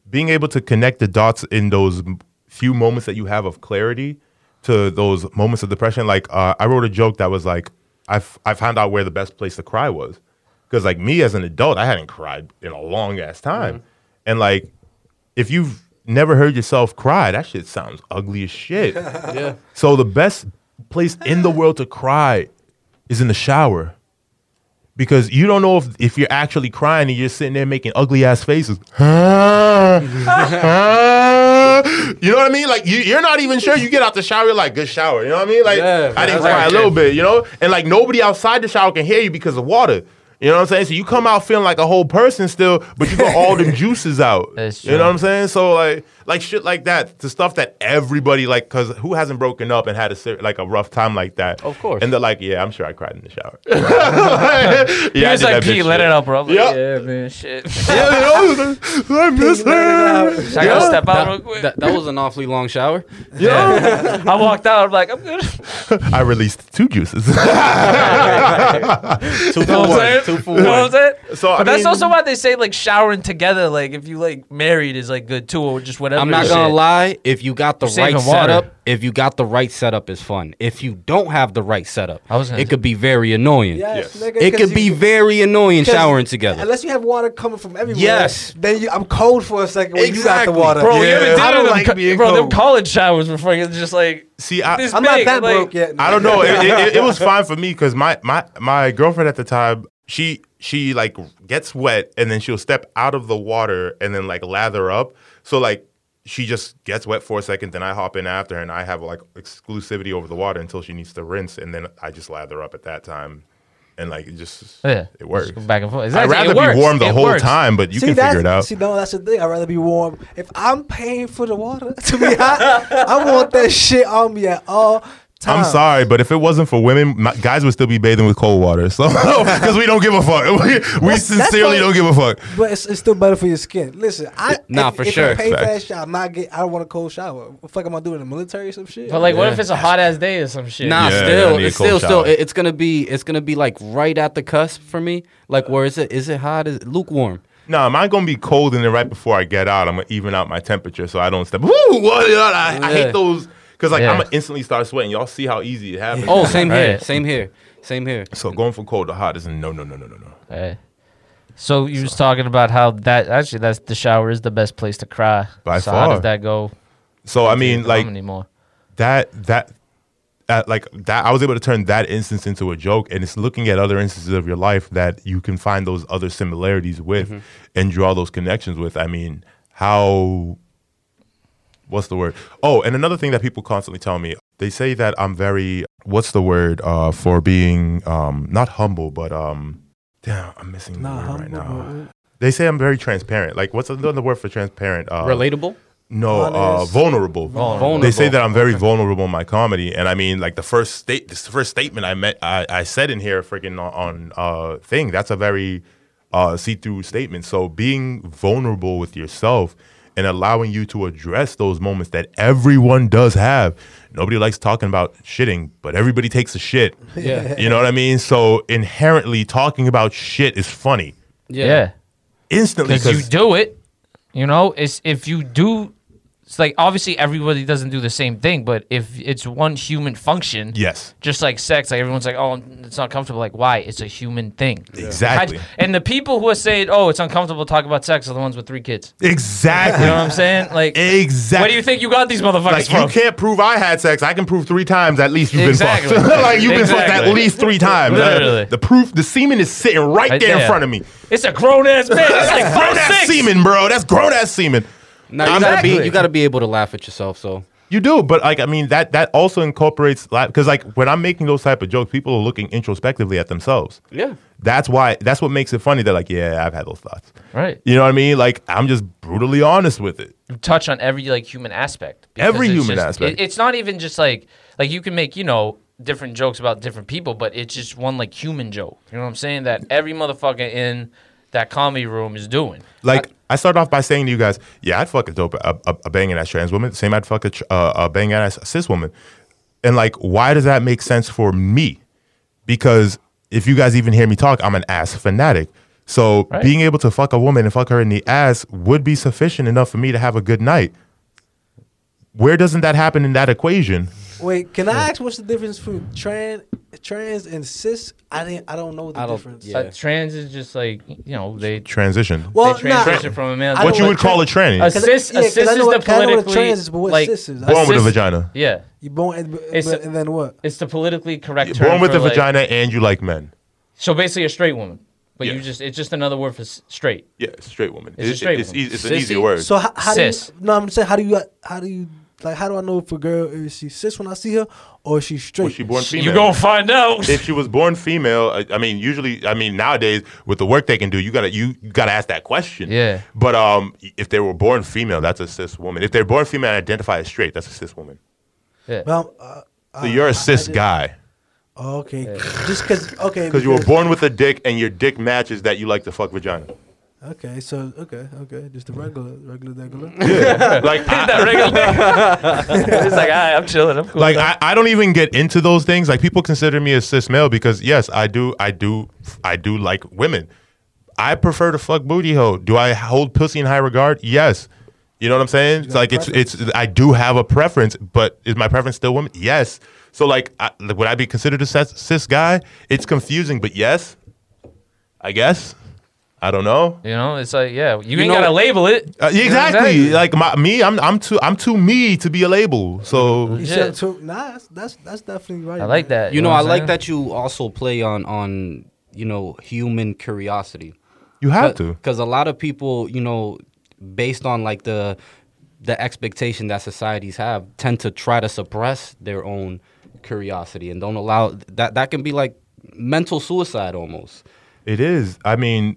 being able to connect the dots in those few moments that you have of clarity to those moments of depression. Like uh, I wrote a joke that was like. I've I found out where the best place to cry was, because like me as an adult, I hadn't cried in a long ass time, mm-hmm. and like if you've never heard yourself cry, that shit sounds ugly as shit. yeah. So the best place in the world to cry is in the shower, because you don't know if if you're actually crying and you're sitting there making ugly ass faces. You know what I mean? Like, you, you're not even sure. You get out the shower, you're like, good shower. You know what I mean? Like, yeah, I didn't cry a little bit, you know? And, like, nobody outside the shower can hear you because of water. You know what I'm saying? So you come out feeling like a whole person still, but you got all the juices out. That's true. You know what I'm saying? So, like, like shit like that, the stuff that everybody, like, because who hasn't broken up and had, a ser- like, a rough time like that? Of course. And they're like, yeah, I'm sure I cried in the shower. yeah, I was like, P, let shit. it out, bro. Like, yep. Yeah, man, shit. yeah, you know, I miss her. So I yeah. gotta step out that, real quick. That, that was an awfully long shower. Yeah. I walked out, I'm like, I'm good. I released two juices. Two for one. Two for one. You know what I'm saying? So, but I mean, that's also why they say, like, showering together, like, if you, like, married is, like, good, too, or just whatever. I'm not gonna shit. lie. If you got the You're right setup, water. if you got the right setup, is fun. If you don't have the right setup, I was it could be very annoying. Yes, yes. Nigga, it could be very annoying showering together. Unless you have water coming from everywhere. Yes. Then you, I'm cold for a second when exactly. you got the water. Bro, yeah. you I don't them, like being bro, cold. Bro, them college showers were fucking just like. See, I, I'm big. not that like, broke yet. No. I don't know. it, it, it was fine for me because my, my my girlfriend at the time, she she like gets wet and then she'll step out of the water and then like lather up. So, like, she just gets wet for a second, then I hop in after her, and I have, like, exclusivity over the water until she needs to rinse, and then I just lather up at that time. And, like, it just yeah. it works. Just go back and forth. Exactly. I'd rather be warm the it whole works. time, but you see, can figure it out. See, no, that's the thing. I'd rather be warm. If I'm paying for the water to be hot, I want that shit on me at all. Time. I'm sorry, but if it wasn't for women, my, guys would still be bathing with cold water. So, because we don't give a fuck. We, we sincerely what, don't give a fuck. But it's, it's still better for your skin. Listen, I nah, if, for if sure. I pay for that shower, I'm not get, I don't want a cold shower. What the fuck am I doing in the military or some shit? But like, yeah. what if it's a hot ass day or some shit? Nah, yeah, still, it's still, still, it's gonna be, it's gonna be like right at the cusp for me. Like, where is it? Is it hot? Is it lukewarm? No, mine gonna be cold, and then right before I get out, I'm gonna even out my temperature so I don't step. Woo! I, I hate those because like yeah. I'm gonna instantly start sweating. Y'all see how easy it happens. Oh, same right. here, same here, same here. So going from cold to hot is no, no, no, no, no, no. Hey. So you so. was talking about how that actually that's the shower is the best place to cry. By so far. How does that go? So I mean, like anymore? that that. That, like that, I was able to turn that instance into a joke, and it's looking at other instances of your life that you can find those other similarities with mm-hmm. and draw those connections with. I mean, how, what's the word? Oh, and another thing that people constantly tell me, they say that I'm very, what's the word uh, for being, um, not humble, but, um, damn, I'm missing not the word humble, right now. Right? They say I'm very transparent. Like, what's another word for transparent? Uh, Relatable? No, uh, vulnerable. vulnerable. They say that I'm very vulnerable in my comedy, and I mean, like the first state, this first statement I met, I, I said in here, freaking on, on uh thing. That's a very uh, see-through statement. So being vulnerable with yourself and allowing you to address those moments that everyone does have. Nobody likes talking about shitting, but everybody takes a shit. Yeah, you know what I mean. So inherently, talking about shit is funny. Yeah, yeah. Instantly because you do it. You know, it's if you do. It's like, obviously, everybody doesn't do the same thing, but if it's one human function, yes, just like sex, like everyone's like, oh, it's not comfortable. Like, why? It's a human thing. Yeah. Exactly. I, and the people who are saying, oh, it's uncomfortable to talk about sex are the ones with three kids. Exactly. You know what I'm saying? Like, exactly. Where do you think you got these motherfuckers like, from? You can't prove I had sex. I can prove three times at least you've exactly. been fucked. Like, you've been exactly. fucked at least three times. Literally. Uh, the proof, the semen is sitting right, right there yeah. in front of me. It's a grown-ass man. That's like grown-ass semen, bro. That's grown-ass semen. No, you exactly. gotta be you gotta be able to laugh at yourself. So you do, but like I mean that that also incorporates because like when I'm making those type of jokes, people are looking introspectively at themselves. Yeah, that's why that's what makes it funny. They're like, yeah, I've had those thoughts. Right. You know what I mean? Like I'm just brutally honest with it. You touch on every like human aspect. Every human just, aspect. It, it's not even just like like you can make you know different jokes about different people, but it's just one like human joke. You know what I'm saying? That every motherfucker in that comedy room is doing. Like. I, I start off by saying to you guys, yeah, I'd fuck a dope, a, a, a banging ass trans woman. Same, I'd fuck a, uh, a banging ass cis woman. And like, why does that make sense for me? Because if you guys even hear me talk, I'm an ass fanatic. So right. being able to fuck a woman and fuck her in the ass would be sufficient enough for me to have a good night. Where doesn't that happen in that equation? Wait, can I ask what's the difference between trans, trans and cis? I didn't. I don't know the I don't, difference. Yeah. Uh, trans is just like you know they transition. Well, they transition nah, from a man. What you would like call trans. a tranny? A cis, yeah, a cis is what, the politically trans is, but what like cis is. born a cis, with a vagina. Yeah, you born and, but, a, and then what? It's the politically correct. You're term born with a like, vagina and you like men. So basically, a straight woman. But yeah. you just—it's just another word for straight. Yeah, straight woman. It's, it's a straight it's, woman. It's, it's an easy word. So how, how do you, no, I'm saying how do you how do you like how do I know if a girl is she cis when I see her or is she straight? Was she born female? You gonna find out if she was born female. I, I mean, usually, I mean, nowadays with the work they can do, you gotta you, you gotta ask that question. Yeah. But um, if they were born female, that's a cis woman. If they're born female and identify as straight, that's a cis woman. Yeah. Well, uh, so you're a cis I, I guy. Okay, yeah. just cause, okay, because you were born with a dick, and your dick matches that you like to fuck vagina. Okay, so okay, okay, just the regular, regular, regular. Yeah, like I, that regular. It's like I, I'm chilling. I'm cool. Like I, I, don't even get into those things. Like people consider me a cis male because yes, I do, I do, I do like women. I prefer to fuck booty hoe. Do I hold pussy in high regard? Yes. You know what I'm saying? It's like it's, it's, I do have a preference, but is my preference still women? Yes. So, like, I, would I be considered a cis guy? It's confusing, but yes, I guess. I don't know. You know, it's like, yeah, you, you ain't got to label it. Uh, exactly. You know exactly. Like, my, me, I'm I'm too I'm too me to be a label. So, yeah. too, nah, that's, that's definitely right. I like that. You, you know, know I like that you also play on, on, you know, human curiosity. You have but, to. Because a lot of people, you know, based on, like, the the expectation that societies have, tend to try to suppress their own curiosity and don't allow that that can be like mental suicide almost. It is. I mean,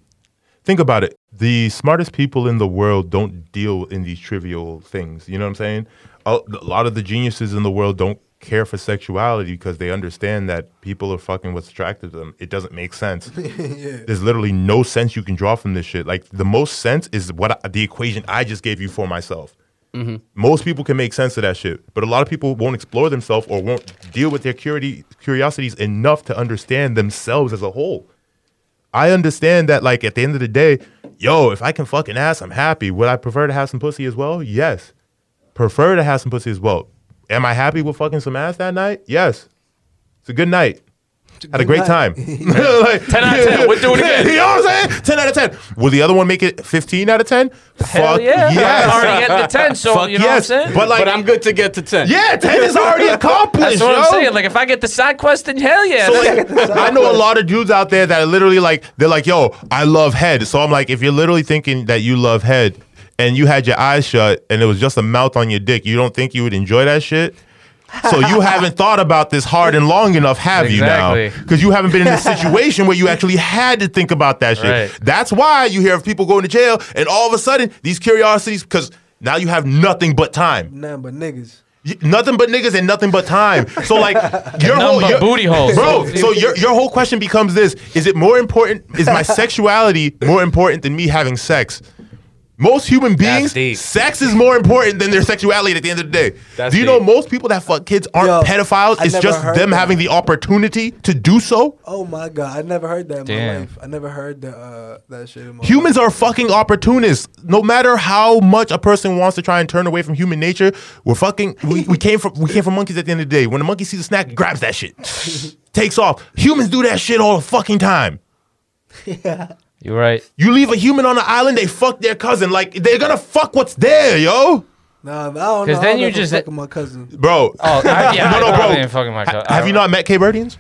think about it. The smartest people in the world don't deal in these trivial things. You know what I'm saying? A lot of the geniuses in the world don't care for sexuality because they understand that people are fucking what's attractive to them. It doesn't make sense. yeah. There's literally no sense you can draw from this shit. Like the most sense is what I, the equation I just gave you for myself. Mm-hmm. Most people can make sense of that shit, but a lot of people won't explore themselves or won't deal with their curiosities enough to understand themselves as a whole. I understand that, like, at the end of the day, yo, if I can fucking ass, I'm happy. Would I prefer to have some pussy as well? Yes. Prefer to have some pussy as well. Am I happy with fucking some ass that night? Yes. It's a good night. Had good a great night. Time. Like, ten out of ten. We'll do it again. You know what I'm saying? ten out of ten. Will the other one make it fifteen out of ten? Hell fuck yeah. Yes. I already hit the ten, so fuck you know yes. what I'm saying? But, like, but I'm good to get to ten. Yeah, ten is already accomplished. That's what yo. I'm saying. Like, if I get the side quest, then hell yeah. So, like, I know a lot of dudes out there that are literally like, they're like, yo, I love head. So I'm like, if you're literally thinking that you love head and you had your eyes shut and it was just a mouth on your dick, you don't think you would enjoy that shit? So you haven't thought about this hard and long enough, have exactly. you now? Because you haven't been in a situation where you actually had to think about that shit. Right. That's why you hear of people going to jail, and all of a sudden, these curiosities, because now you have nothing but time. Nothing but niggas. You, nothing but niggas and nothing but time. So, like, your whole... Your, booty holes. Bro, so your, your whole question becomes this. Is it more important... Is my sexuality more important than me having sex? Most human beings, sex is more important than their sexuality at the end of the day. That's do you deep. Know most people that fuck kids aren't Yo, pedophiles? I it's just them that. Having the opportunity to do so. Oh my God, I never heard that in Damn. my life. I never heard the, uh, that shit in my Humans life. Are fucking opportunists. No matter how much a person wants to try and turn away from human nature, we're fucking, we, we, came from, we came from monkeys at the end of the day. When a monkey sees a snack, grabs that shit. Takes off. Humans do that shit all the fucking time. Yeah. You're right. You leave a human on an island, they fuck their cousin. Like, they're gonna fuck what's there, yo. Nah, I don't know. Because then you just fucking my cousin, bro. Oh, I, yeah, no, no, bro. I fucking my cousin. Have you not met Cape Verdeans?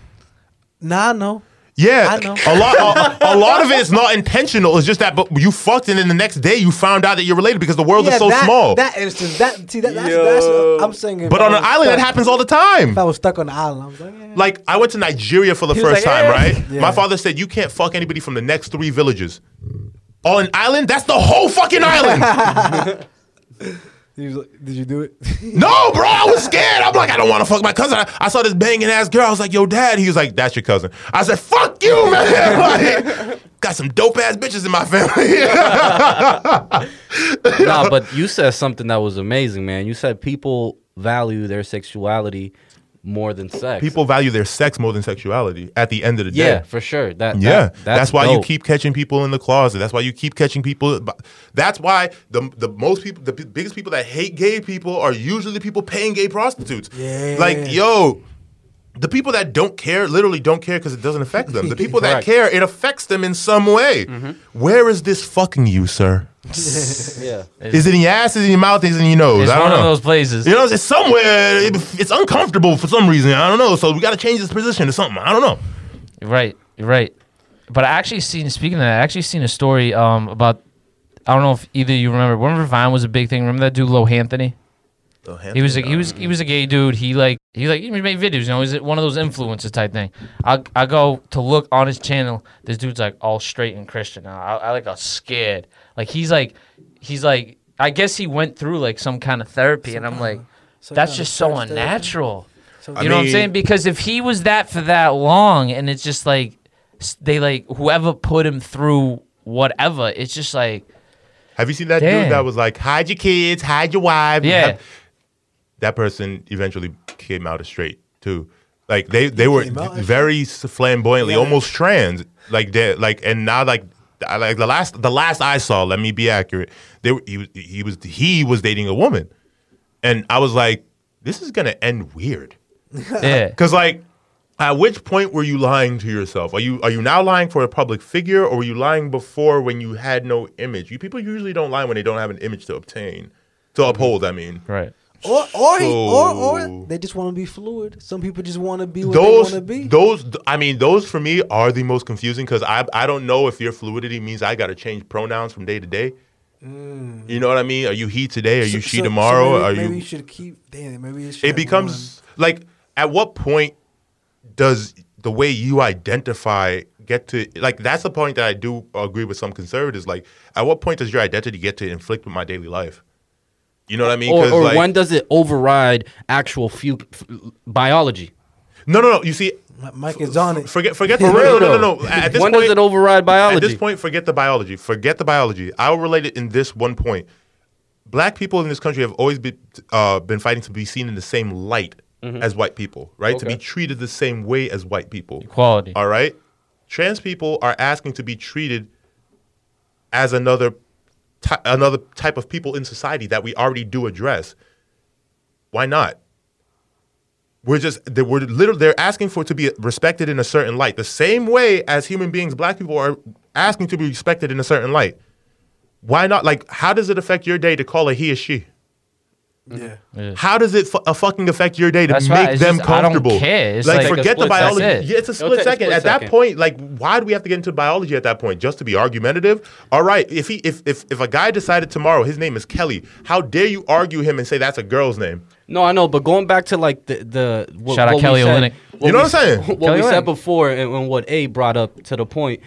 Nah, no. Yeah, I know. a lot. A, a lot of it is not intentional. It's just that, but you fucked, and then the next day you found out that you're related because the world yeah, is so that, small. That instance, that see, that, that's, that's what I'm saying. But on an island, stuck. That happens all the time. If I was stuck on the island, I was like, yeah. Like, I went to Nigeria for the he first like, time, yeah. right? Yeah. My father said you can't fuck anybody from the next three villages. On an island, that's the whole fucking island. He was like, did you do it? No, bro, I was scared. I'm like, I don't want to fuck my cousin. I, I saw this banging ass girl. I was like, yo, dad. He was like, that's your cousin. I said, fuck you, man. Like, got some dope ass bitches in my family. You know? Nah, but you said something that was amazing, man. You said people value their sexuality more than sex. People value their sex more than sexuality at the end of the day. Yeah, for sure. That, yeah. That, that's, that's why dope. You keep catching people in the closet. That's why you keep catching people. That's why the the most people, the p- biggest people that hate gay people are usually people paying gay prostitutes. Yeah. Like, yo, the people that don't care literally don't care because it doesn't affect them. The people that care, it affects them in some way. Mm-hmm. Where is this fucking you, sir? Yeah. Is it in your ass? Is it in your mouth? Is it in your nose? It's I don't one know. Of those places. You know, it's somewhere. It, it's uncomfortable for some reason. I don't know. So we got to change this position to something. I don't know. You're right. You're right. But I actually seen, speaking of that, I actually seen a story um, about, I don't know if either you remember. Remember Vine was a big thing? Remember that dude, Lohanthony? Lohanthony? He was a, he was he was a gay dude. He like he like he made videos. You know, he's one of those influencers type thing. I I go to look on his channel. This dude's like all straight and Christian. I, I like got scared. Like he's like he's like I guess he went through like some kind of therapy. Some and I'm like, of, that's just so unnatural. You I know mean, what I'm saying? Because if he was that for that long, and it's just like they like whoever put him through whatever. It's just like, have you seen that damn. Dude that was like, hide your kids, hide your wife? Yeah. That person eventually came out as straight too. Like they, they were very flamboyantly, yeah. almost trans. Like they like and now like like the last the last I saw. Let me be accurate. They were, he was he was he was dating a woman, and I was like, this is gonna end weird. Yeah, because like. At which point were you lying to yourself? Are you are you now lying for a public figure, or were you lying before when you had no image? You people usually don't lie when they don't have an image to obtain, to uphold. I mean, right? Or or so, he, or, or they just want to be fluid. Some people just want to be what those, they want to be. Those I mean, those for me are the most confusing because I I don't know if your fluidity means I got to change pronouns from day to day. Mm. You know what I mean? Are you he today? Are you so, she so, tomorrow? So maybe, are maybe you? You should keep. Damn, maybe it, it becomes one. Like at what point? Does the way you identify get to, like, that's the point that I do agree with some conservatives. Like, at what point does your identity get to inflict with my daily life? You know what I mean? Or, or like, when does it override actual fu- f- biology? No, no, no. You see, Mike is on it. Forget, forget the real. No, no, no. At this when point, does it override biology? At this point, forget the biology. Forget the biology. I will relate it in this one point. Black people in this country have always been uh, been fighting to be seen in the same light. Mm-hmm. As white people, right? Okay. To be treated the same way as white people. Equality. All right? Trans people are asking to be treated as another ty- another type of people in society that we already do address. Why not? We're just they we're literally they're asking for it to be respected in a certain light, the same way as human beings. Black people are asking to be respected in a certain light. Why not? Like, how does it affect your day to call a he or she? Yeah. yeah. How does it f- a fucking affect your day to that's make right. them just, comfortable? I don't care. It's like, like forget split, the biology. It. Yeah, it's a split t- second. A split at second. That point, like, why do we have to get into biology at that point? Just to be argumentative? All right. If he, if if if a guy decided tomorrow his name is Kelly, how dare you argue him and say that's a girl's name? No, I know, but going back to like the the what, shout what out Kelly Olynyk. You know we, what I'm saying? What Kelly we Olenek. said before, and, and what A brought up to the point.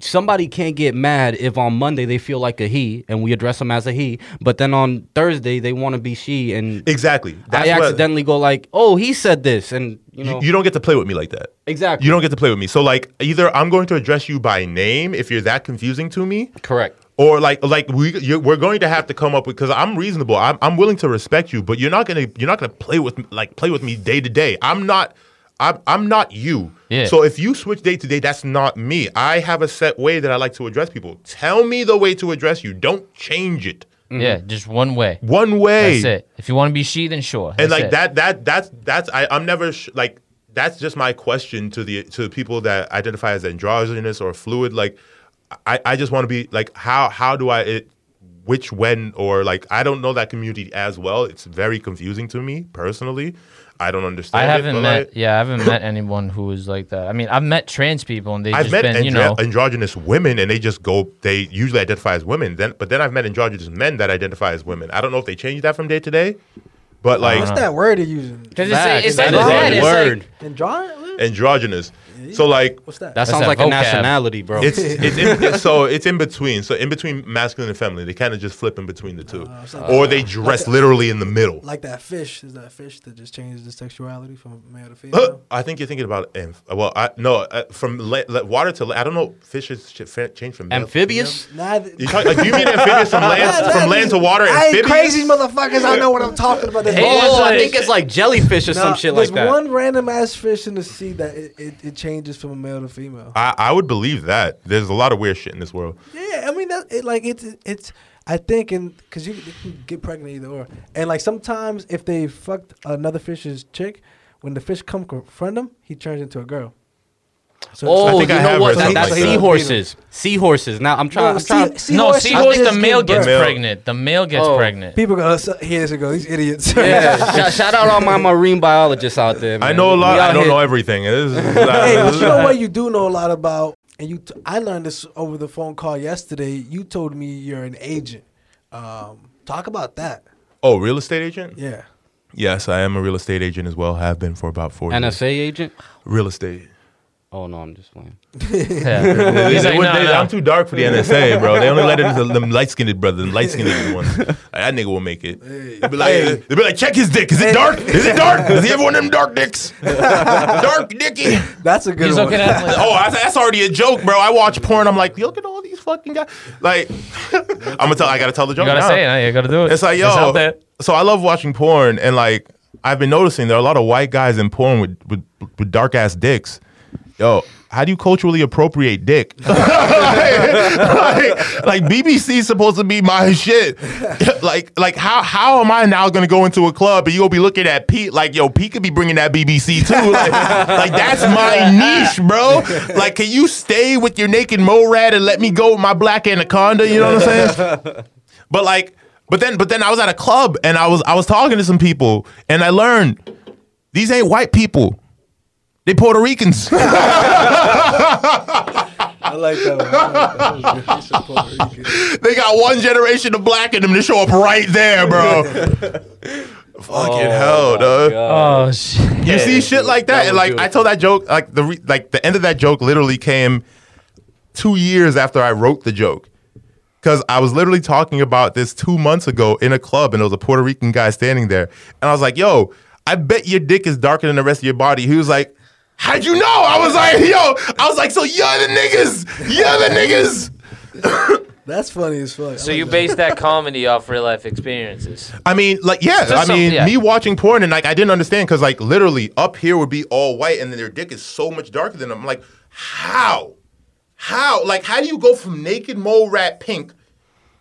Somebody can't get mad if on Monday they feel like a he and we address them as a he, but then on Thursday they want to be she, and exactly that's I accidentally go like, oh, he said this, and you know you, you don't get to play with me like that. Exactly, you don't get to play with me. So like either I'm going to address you by name if you're that confusing to me, correct, or like like we you're, we're going to have to come up with, because I'm reasonable, I'm I'm willing to respect you, but you're not gonna you're not gonna play with like play with me day to day. I'm not. I'm, I'm not you. Yeah. So if you switch day to day, that's not me. I have a set way that I like to address people. Tell me the way to address you. Don't change it. Mm-hmm. Yeah, just one way. One way. That's it. If you want to be she, then sure. And that's like it. that, that, that's that's I, I'm never sh- like that's just my question to the to the people that identify as androgynous or fluid. Like, I, I just want to be like, how how do I it, which when or like I don't know that community as well. It's very confusing to me personally. I don't understand. I haven't it, met, like, yeah, I haven't met anyone who is like that. I mean, I've met trans people, and they've I've just met been, andro- you know, androgynous women, and they just go, they usually identify as women. Then, but then I've met androgynous men that identify as women. I don't know if they change that from day to day, but like, what's that word they're using? Because it's, it's, it's, it's word. Like androgynous. Androgynous. So like, what's that? That sounds that like vocab. A nationality, bro. It's, it's in, it's, so it's in between. So in between masculine and feminine, they kind of just flip in between the two, uh, like or that, they dress like that, literally in the middle. Like that fish is that fish that just changes the sexuality from male to female. Uh, I think you're thinking about amph- well, I, no, uh, from le- le- water to la- I don't know. Fishes change from male amphibious. To male. Nah, th- talk, like, do you mean amphibious from land nah, from land to water? I amphibious? Crazy motherfuckers. I know what I'm talking about. Hey, oh, I think it's like jellyfish or nah, some shit like that. There's one random ass fish in the sea that it, it, it changes. Just from a male to female. I, I would believe that. There's a lot of weird shit in this world. Yeah, I mean, that, it, like it's it's. I think and because you, you can get pregnant either or, and like sometimes if they fucked another fish's chick, when the fish come confront him, he turns into a girl. So oh, you know what? That, that's like seahorses. That. Seahorses. Now I'm trying. No, I'm trying, sea, no seahorse. The male gets birth. pregnant. The male gets oh. pregnant. People go. Oh, here's it go. These idiots. Yeah. Shout out all my marine biologists out there. Man. I know a lot. I don't here. know everything. Is, hey, but you know what? You do know a lot about. And you, t- I learned this over the phone call yesterday. You told me you're an agent. Um, talk about that. Oh, real estate agent? Yeah. Yes, I am a real estate agent as well. Have been for about four. N S A years. N S A agent. Real estate. Oh, no, I'm just playing. Yeah. He's like, no, they, no. I'm too dark for the N S A, bro. They only let it into them light-skinned brothers, them light-skinned ones. Like, that nigga will make it. Hey. They'll be, like, hey. They be like, check his dick. Is it dark? Is it dark? Does he have one of them dark dicks? Dark dicky. That's a good He's one. Okay, that's like, oh, that's already a joke, bro. I watch porn. I'm like, look at all these fucking guys. Like, I'm gonna tell. I got to tell the joke. You got to say it. Huh? You got to do it. It's like, yo. It's so I love watching porn, and, like, I've been noticing there are a lot of white guys in porn with, with, with dark-ass dicks. Yo, how do you culturally appropriate dick? like, like, like B B C's supposed to be my shit. like, like how how am I now gonna go into a club and you gonna be looking at Pete like, yo, Pete could be bringing that B B C too. Like, like that's my niche, bro. Like, can you stay with your naked Morad and let me go with my black anaconda? You know what I'm saying? But like, but then, but then I was at a club and I was I was talking to some people and I learned these ain't white people. They Puerto Ricans. I like that one. I like that one. They got one generation of black in them to show up right there, bro. Fucking oh, hell, dude. Oh shit. You see shit like that, that and like I told that joke. Like the re- like the end of that joke literally came two years after I wrote the joke. Because I was literally talking about this two months ago in a club, and there was a Puerto Rican guy standing there, and I was like, "Yo, I bet your dick is darker than the rest of your body." He was like, "How'd you know?" I was like, yo, I was like, so you're the niggas. You're the niggas. That's funny as fuck. So like you that. Base that comedy off real life experiences. I mean, like, yeah. Just I some, mean, yeah. Me watching porn and like, I didn't understand because like literally up here would be all white and then their dick is so much darker than them. I'm like, how? How? Like, how do you go from naked mole rat pink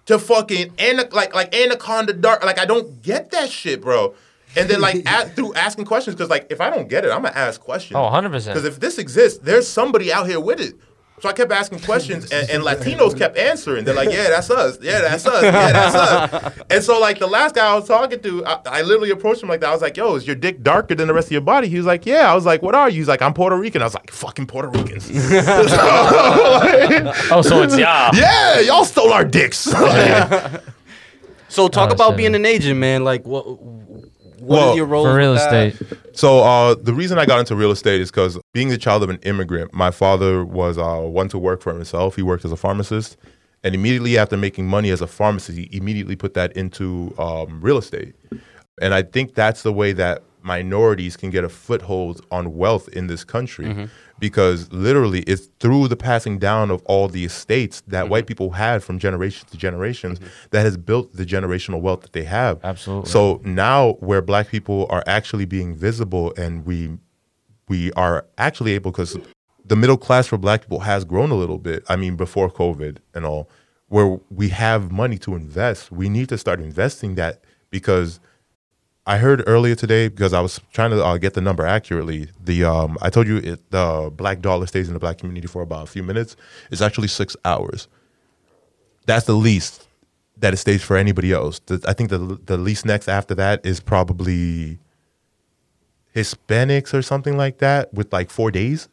to fucking ana- like like anaconda dark? Like, I don't get that shit, bro. And then, like, at, through asking questions, because, like, if I don't get it, I'm going to ask questions. Oh, one hundred percent. Because if this exists, there's somebody out here with it. So I kept asking questions, and, and Latinos kept answering. They're like, yeah, that's us. Yeah, that's us. Yeah, that's us. And so, like, the last guy I was talking to, I, I literally approached him like that. I was like, yo, is your dick darker than the rest of your body? He was like, yeah. I was like, what are you? He's like, I'm Puerto Rican. I was like, fucking Puerto Ricans. So, like, oh, so it's y'all. Yeah, y'all stole our dicks. So talk oh, about shit. being an agent, man. Like, what... What well, is your role for real estate? So uh, the reason I got into real estate is because being the child of an immigrant, my father was uh, one to work for himself. He worked as a pharmacist. And immediately after making money as a pharmacist, he immediately put that into um, real estate. And I think that's the way that minorities can get a foothold on wealth in this country, mm-hmm. because literally it's through the passing down of all the estates that mm-hmm. white people had from generation to generations mm-hmm. that has built the generational wealth that they have. Absolutely. So now where black people are actually being visible and we we are actually able, because the middle class for black people has grown a little bit, I mean before COVID and all, where we have money to invest, we need to start investing that, because I heard earlier today, because I was trying to uh, get the number accurately, the um, I told you it, the black dollar stays in the black community for about a few minutes. It's actually six hours. That's the least that it stays for anybody else. The, I think the the least next after that is probably Hispanics or something like that with like four days.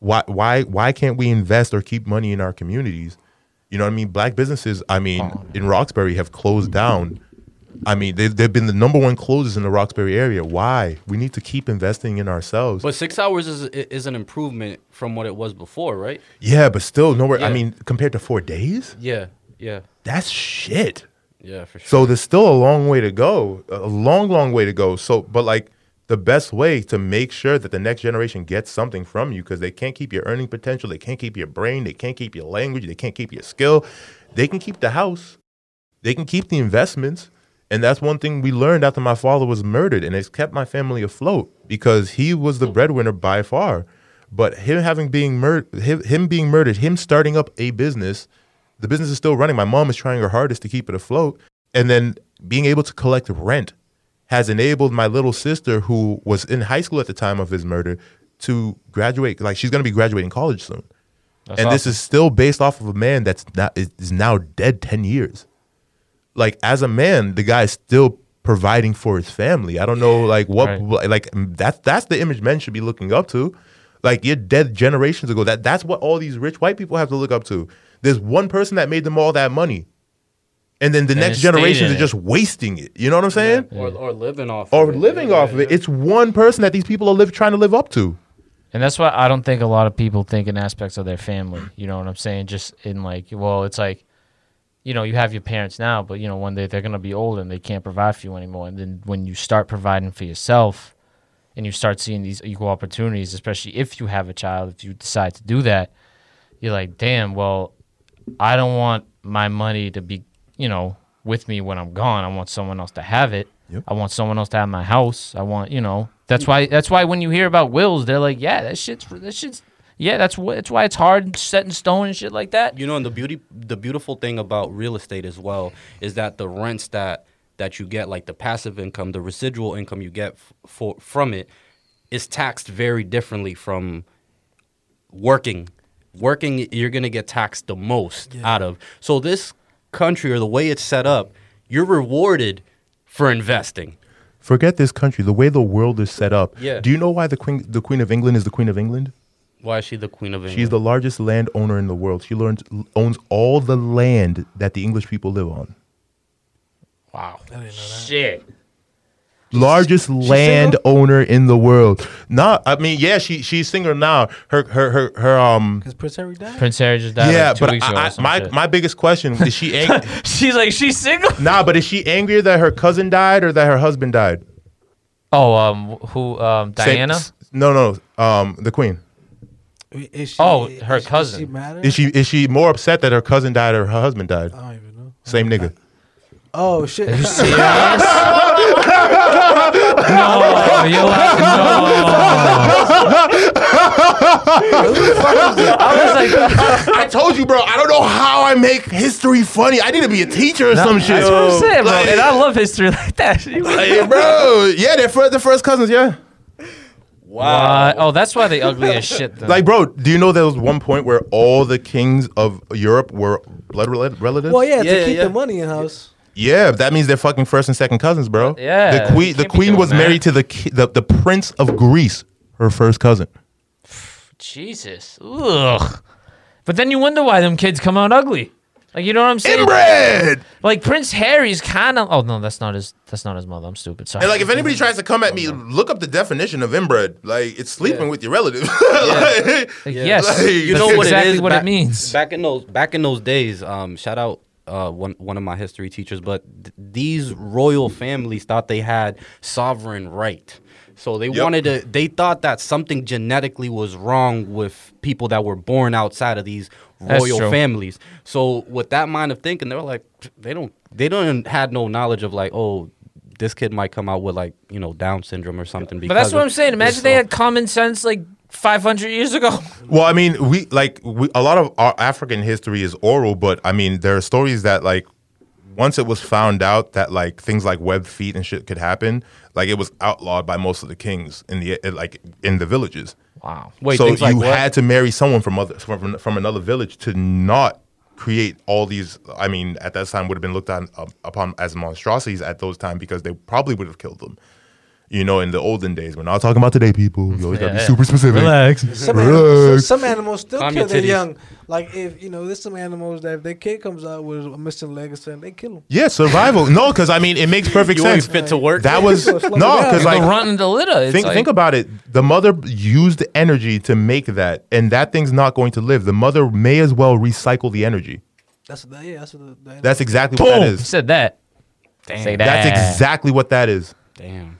Why why why can't we invest or keep money in our communities? You know what I mean? Black businesses, I mean, oh. in Roxbury have closed down. I mean, they've, they've been the number one closers in the Roxbury area. Why? We need to keep investing in ourselves. But six hours is is an improvement from what it was before, right? Yeah, but still nowhere. Yeah. I mean, compared to four days? Yeah, yeah. That's shit. Yeah, for sure. So there's still a long way to go, a long, long way to go. So, but like the best way to make sure that the next generation gets something from you, because they can't keep your earning potential, they can't keep your brain, they can't keep your language, they can't keep your skill. They can keep the house. They can keep the investments. And that's one thing we learned after my father was murdered, and it's kept my family afloat because he was the breadwinner by far. But him having being mur- him, him being murdered, him starting up a business, the business is still running. My mom is trying her hardest to keep it afloat. And then being able to collect rent has enabled my little sister, who was in high school at the time of his murder, to graduate. Like, she's going to be graduating college soon. That's and awesome. This is still based off of a man that's not, is now dead ten years. Like, as a man, the guy is still providing for his family. I don't know, like, what, right. like, that's, that's the image men should be looking up to. Like, you're dead generations ago. That That's what all these rich white people have to look up to. There's one person that made them all that money. And then the and next generations are just wasting it. You know what I'm saying? Yeah. Or, or living off or of it. Or living yeah, off yeah. of it. It's one person that these people are live, trying to live up to. And that's why I don't think a lot of people think in aspects of their family. You know what I'm saying? Just in, like, well, it's like, you know, you have your parents now, but, you know, one day they're going to be older and they can't provide for you anymore. And then when you start providing for yourself and you start seeing these equal opportunities, especially if you have a child, if you decide to do that, you're like, damn, well, I don't want my money to be, you know, with me when I'm gone. I want someone else to have it. Yep. I want someone else to have my house. I want, you know, that's why that's why when you hear about wills, they're like, yeah, that shit's that shit's. Yeah, that's wh- that's why it's hard and set in stone and shit like that. You know, and the beauty, the beautiful thing about real estate as well is that the rents that that you get, like the passive income, the residual income you get f- for from it, is taxed very differently from working. Working, you're gonna get taxed the most yeah. out of. So this country, or the way it's set up, you're rewarded for investing. Forget this country. The way the world is set up. Yeah. Do you know why the Queen, the Queen of England, is the Queen of England? Why is she the Queen of England? She's the largest land owner in the world. She learns, owns all the land that the English people live on. Wow. I didn't know that. Shit. Largest she's, land she's owner in the world. Nah, I mean, yeah, she she's single now. Her her her her um. Because Prince Harry died. Prince Harry just died. Yeah, like two but weeks I, ago I, my shit. my biggest question is she angry? She's like, she's single. Nah, but is she angrier that her cousin died or that her husband died? Oh, um, who um Diana? Say, no, no, um, the Queen. Is she, oh, her is cousin. She, is, she is she is she more upset that her cousin died or her husband died? I don't even know. Same nigga. Oh shit! Are you serious? No, you're like no. I was like, I told you, bro, I don't know how I make history funny. I need to be a teacher or no, some shit. That's what I'm saying, bro. Like, and I love history like that. Like, bro, yeah, they're first, they're first cousins, yeah. Wow. Wow. Oh, that's why they ugly as shit, though. Like, bro, do you know there was one point where all the kings of Europe were blood relatives? Well, yeah, yeah to yeah, keep yeah. the money in-house. Yeah, that means they're fucking first and second cousins, bro. Yeah. The queen, the queen was that. married to the, ki- the the prince of Greece, her first cousin. Jesus. Ugh. But then you wonder why them kids come out ugly. Like, you know what I'm saying? Inbred. Like, Prince Harry's kind of... Oh, no, that's not his That's not his mother. I'm stupid. Sorry. And, like, if anybody tries to come at me, look up the definition of inbred. Like, it's sleeping yeah. with your relative. like, yeah. like, yes. Like, you that's know what exactly it is, what back, it means. Back in those back in those days, um, shout out uh, one, one of my history teachers, but th- these royal families thought they had sovereign right. So they yep. wanted to... They thought that something genetically was wrong with people that were born outside of these... royal families. So with that mind of thinking, they were like, they don't, they don't had no knowledge of like, oh, this kid might come out with like, you know, Down syndrome or something. Because but that's what I'm saying. Imagine they had common sense like five hundred years ago. Well, I mean, we like we, a lot of our African history is oral, but I mean, there are stories that like once it was found out that like things like webbed feet and shit could happen, like it was outlawed by most of the kings in the like in the villages. Wow. Wait, so like you what? had to marry someone from other from, from another village to not create all these. I mean, at that time would have been looked on, uh, upon as monstrosities at those time because they probably would have killed them. You know, in the olden days. We're not talking about today, people. You always yeah, gotta be yeah. super specific. Relax. Some, Relax. Animals, some animals still Calm kill their young. Like if you know, there's some animals that if their kid comes out with a missing leg or something, they kill them. Yeah, survival. No, because I mean, it makes perfect you sense. Fit to work. That was no, because like run the litter. Think like, think about it. The mother used energy to make that, and that thing's not going to live. The mother may as well recycle the energy. That's yeah. That's what the, the that's exactly Boom. what that is. You said that. Damn. Say that. That's exactly what that is. Damn.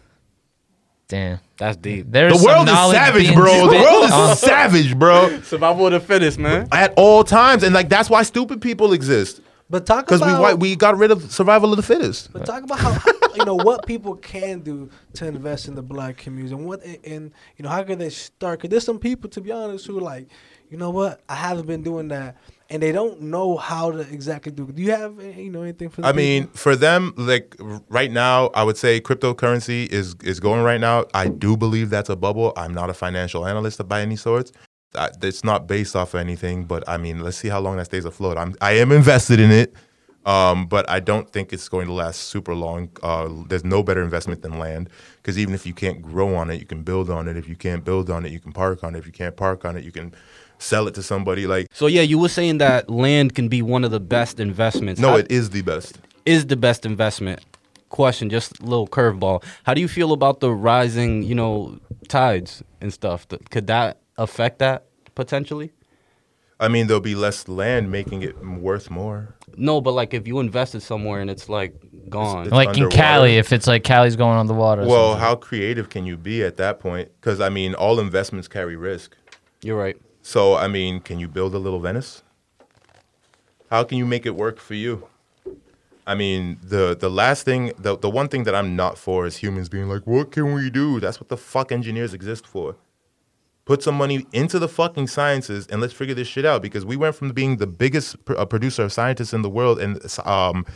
Damn, that's deep. There's the world is savage, bro. The world is savage, bro. Survival of the fittest, man. At all times, and like that's why stupid people exist. But talk about because we we got rid of survival of the fittest. But talk about how you know what people can do to invest in the black community, and what and you know how can they start? Because there's some people, to be honest, who are like, you know what, I haven't been doing that. And they don't know how to exactly do it. Do you have you know anything for them? I mean, for them, like right now, I would say cryptocurrency is is going right now. I do believe that's a bubble. I'm not a financial analyst by any sorts. I, it's not based off of anything, but I mean, let's see how long that stays afloat. I'm I am invested in it, um, but I don't think it's going to last super long. Uh, there's no better investment than land, because even if you can't grow on it, you can build on it. If you can't build on it, you can park on it. If you can't park on it, you can sell it to somebody. Like, so yeah, you were saying that land can be one of the best investments. No, how, it is the best. Is the best investment. Question, just a little curveball. How do you feel about the rising, you know, tides and stuff? Could that affect that potentially? I mean, there'll be less land, making it worth more. No, but like if you invested somewhere and it's like gone, it's, it's like underwater. In Cali, if it's like Cali's going on the water. Well, how creative can you be at that point? Because I mean, all investments carry risk. You're right. So, I mean, can you build a little Venice? How can you make it work for you? I mean, the the last thing, the, the one thing that I'm not for is humans being like, what can we do? That's what the fuck engineers exist for. Put some money into the fucking sciences and let's figure this shit out, because we went from being the biggest pr- producer of scientists in the world and um,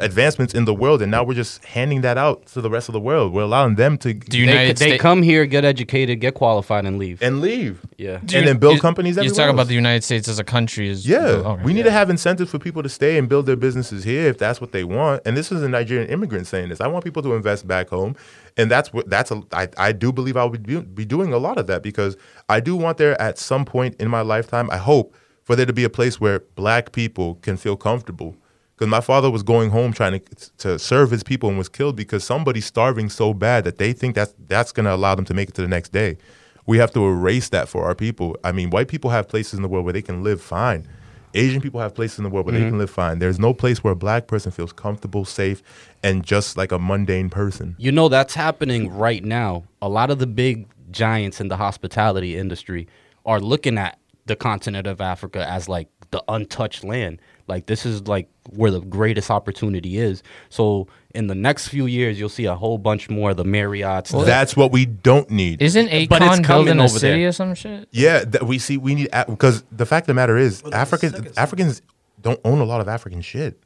advancements in the world, and now we're just handing that out to the rest of the world. We're allowing them to... Do you they, they come here, get educated, get qualified, and leave. And leave. Yeah. You, and then build you, companies everywhere. You're talking else. about the United States as a country. Is yeah. The, okay, we need yeah. to have incentives for people to stay and build their businesses here if that's what they want. And this is a Nigerian immigrant saying this. I want people to invest back home. And that's what that's a, I, I do believe I would be, be doing a lot of that, because I do want there at some point in my lifetime, I hope, for there to be a place where black people can feel comfortable. Because my father was going home trying to to serve his people and was killed because somebody's starving so bad that they think that's, that's going to allow them to make it to the next day. We have to erase that for our people. I mean, white people have places in the world where they can live fine. Asian people have places in the world where mm-hmm. they can live fine. There's no place where a black person feels comfortable, safe, and just like a mundane person. You know, that's happening right now. A lot of the big giants in the hospitality industry are looking at the continent of Africa as like the untouched land. Like, this is, like, where the greatest opportunity is. So in the next few years, you'll see a whole bunch more of the Marriotts. Well, that's what we don't need. Isn't Akon building a city there. Or some shit? Yeah, that we see, we need, because the fact of the matter is, well, Africans Africans don't own a lot of African shit.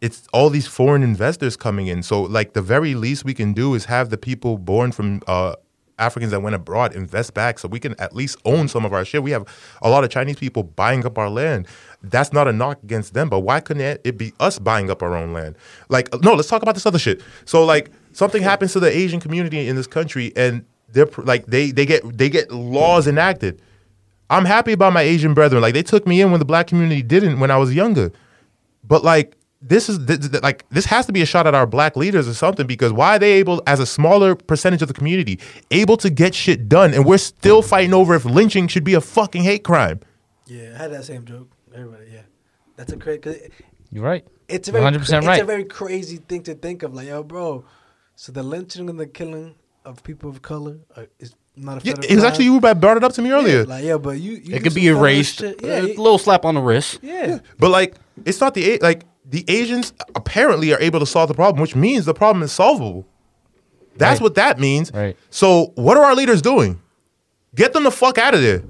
It's all these foreign investors coming in. So, like, the very least we can do is have the people born from uh, Africans that went abroad invest back so we can at least own some of our shit. We have a lot of Chinese people buying up our land. That's not a knock against them, but why couldn't it be us buying up our own land? Like, no, let's talk about this other shit. So, like, something happens to the Asian community in this country, and they're like, they they get they get laws enacted. I'm happy about my Asian brethren. Like, they took me in when the black community didn't when I was younger. But, like, this is th- th- like this has to be a shot at our black leaders or something, because why are they able, as a smaller percentage of the community, able to get shit done, and we're still fighting over if lynching should be a fucking hate crime? Yeah, I had that same joke. Everybody, yeah, that's a crazy. You're right. It's a very, one hundred percent right. It's a very crazy thing to think of. Like, yo, bro. So the lynching and the killing of people of color are, is not a federal crime. Yeah, exactly. You brought it up to me earlier. Yeah, like, yeah, but you, you it could be erased. Yeah, a yeah, little slap on the wrist. Yeah. yeah, but like, it's not the like. The Asians apparently are able to solve the problem, which means the problem is solvable. That's right. What that means. Right. So what are our leaders doing? Get them the fuck out of there.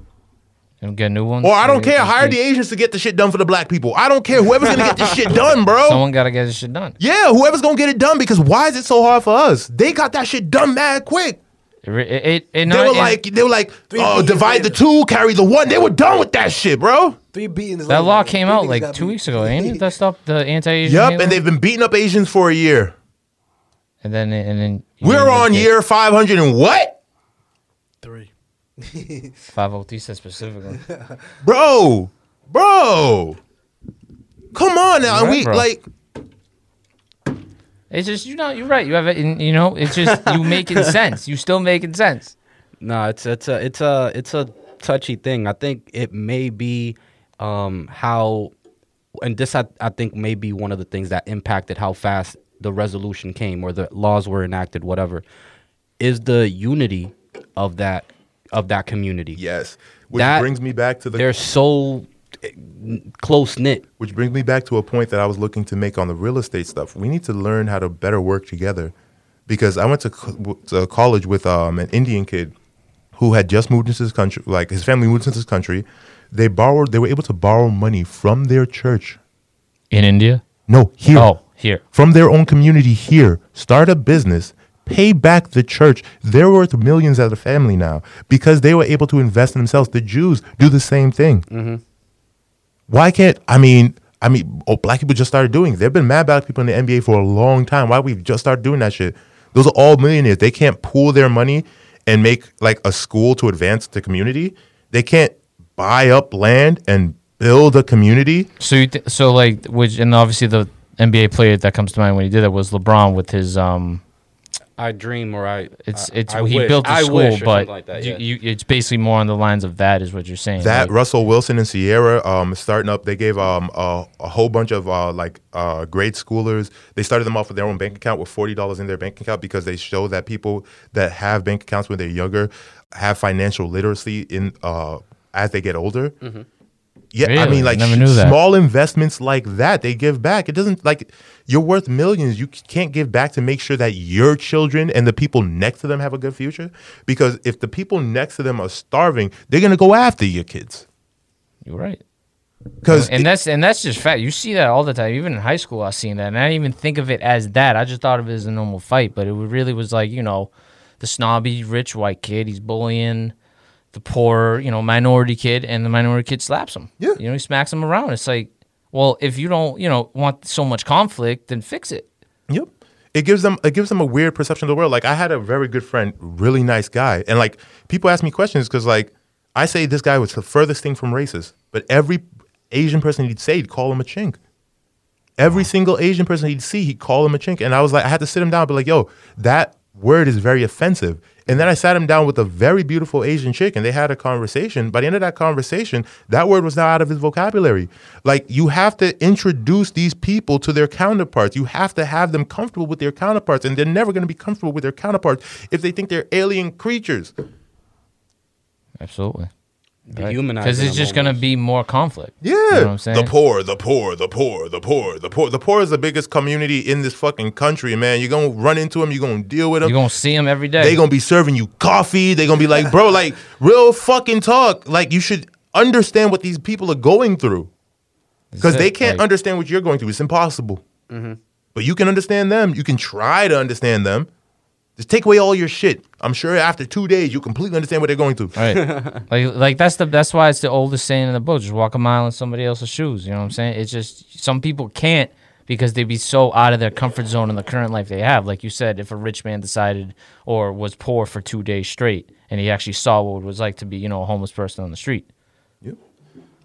And get new ones. Or I don't care. Hire the Asians to get the shit done for the black people. I don't care. Whoever's going to get this shit done, bro. Someone got to get this shit done. Yeah, whoever's going to get it done, because why is it so hard for us? They got that shit done mad quick. It, it, it, no, they, were it, like, they were like, oh, divide the two, carry the one. They were done with that shit, bro. Three beatings. That law came out like two weeks ago. Ain't that stuff the anti-Asian? Yep, and they've been beating up Asians for a year. And then, and then we're on year five hundred and what? Three. five oh three said specifically. Bro, bro, come on now, we like. It's just, you know, you're right. You have it, in, you know. It's just you making sense. You still making sense. No, it's it's a it's a it's a touchy thing. I think it may be um, how, and this I, I think may be one of the things that impacted how fast the resolution came or the laws were enacted. Whatever is the unity of that of that community. Yes, which that, brings me back to the. They're so. Close knit, which brings me back to a point that I was looking to make on the real estate stuff. We need to learn how to better work together, because I went to, co- to college with um, an Indian kid who had just moved into this country. Like, his family moved into this country. They borrowed. They were able to borrow money from their church in India. No, here. Oh, here from their own community here. Start a business. Pay back the church. They're worth millions as a family now because they were able to invest in themselves. The Jews do the same thing. Mm-hmm. Why can't, I mean, I mean, oh, black people just started doing it. They've been mad black people in the N B A for a long time. Why we've just started doing that shit? Those are all millionaires. They can't pool their money and make like a school to advance the community. They can't buy up land and build a community. So, you th- so like, which, and obviously the N B A player that comes to mind when he did that was LeBron with his, um, I dream or I, it's, it's, I, I he wish. Built a school, but like that, yeah. you, you, it's basically more on the lines of that is what you're saying. That like, Russell Wilson and Sierra um, starting up, they gave um, a, a whole bunch of uh, like uh, grade schoolers. They started them off with their own bank account with forty dollars in their bank account because they show that people that have bank accounts when they're younger have financial literacy in uh, as they get older. Mm-hmm. Yeah, really? I mean, like, I sh- small investments like that, they give back. It doesn't, like, you're worth millions. You can't give back to make sure that your children and the people next to them have a good future. Because if the people next to them are starving, they're going to go after your kids. You're right. Cause and, it, that's, and that's just fact. You see that all the time. Even in high school, I've seen that. And I didn't even think of it as that. I just thought of it as a normal fight. But it really was like, you know, the snobby, rich white kid, he's bullying the poor, you know, minority kid, and the minority kid slaps him. Yeah. You know, he smacks him around. It's like, well, if you don't, you know, want so much conflict, then fix it. Yep. It gives them it gives them a weird perception of the world. Like, I had a very good friend, really nice guy. And, like, people ask me questions because, like, I say this guy was the furthest thing from racist. But every Asian person he'd say, he'd call him a chink. Every wow. single Asian person he'd see, he'd call him a chink. And I was like, I had to sit him down and be like, yo, that word is very offensive. And then I sat him down with a very beautiful Asian chick, and they had a conversation. By the end of that conversation, that word was now out of his vocabulary. Like, you have to introduce these people to their counterparts. You have to have them comfortable with their counterparts, and they're never going to be comfortable with their counterparts if they think they're alien creatures. Absolutely. dehumanize. Because it's just going to be more conflict. Yeah. You know what I'm saying? The poor, the poor, the poor, the poor, the poor. The poor is the biggest community in this fucking country, man. You're going to run into them. You're going to deal with them. You're going to see them every day. They're going to be serving you coffee. They're going to be like, bro, like, real fucking talk. Like, you should understand what these people are going through. Because they can't like, understand what you're going through. It's impossible. Mm-hmm. But you can understand them. You can try to understand them. Just take away all your shit. I'm sure after two days, you completely understand what they're going through. Right. like, like that's the that's why it's the oldest saying in the book. Just walk a mile in somebody else's shoes. You know what I'm saying? It's just some people can't because they'd be so out of their comfort zone in the current life they have. Like you said, if a rich man decided or was poor for two days straight and he actually saw what it was like to be, you know, a homeless person on the street. Yeah.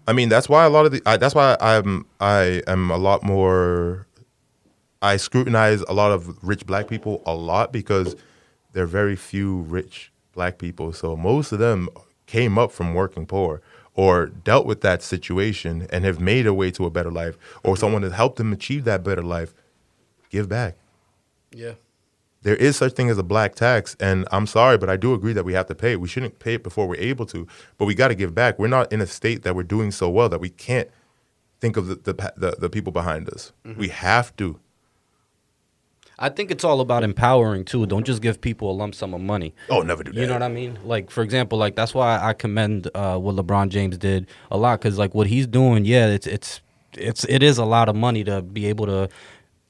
I mean, that's why a lot of the, I, that's why I'm, I am a lot more, I scrutinize a lot of rich black people a lot because there are very few rich black people. So most of them came up from working poor or dealt with that situation and have made a way to a better life or someone has helped them achieve that better life. Give back. Yeah. There is such thing as a black tax, and I'm sorry, but I do agree that we have to pay it. We shouldn't pay it before we're able to, but we got to give back. We're not in a state that we're doing so well that we can't think of the the, the, the people behind us. Mm-hmm. We have to. I think it's all about empowering, too. Don't just give people a lump sum of money. Oh, never do that. You know what I mean? Like, for example, like that's why I commend uh, what LeBron James did a lot because, like, what he's doing, yeah, it's it's it's it is a lot of money to be able to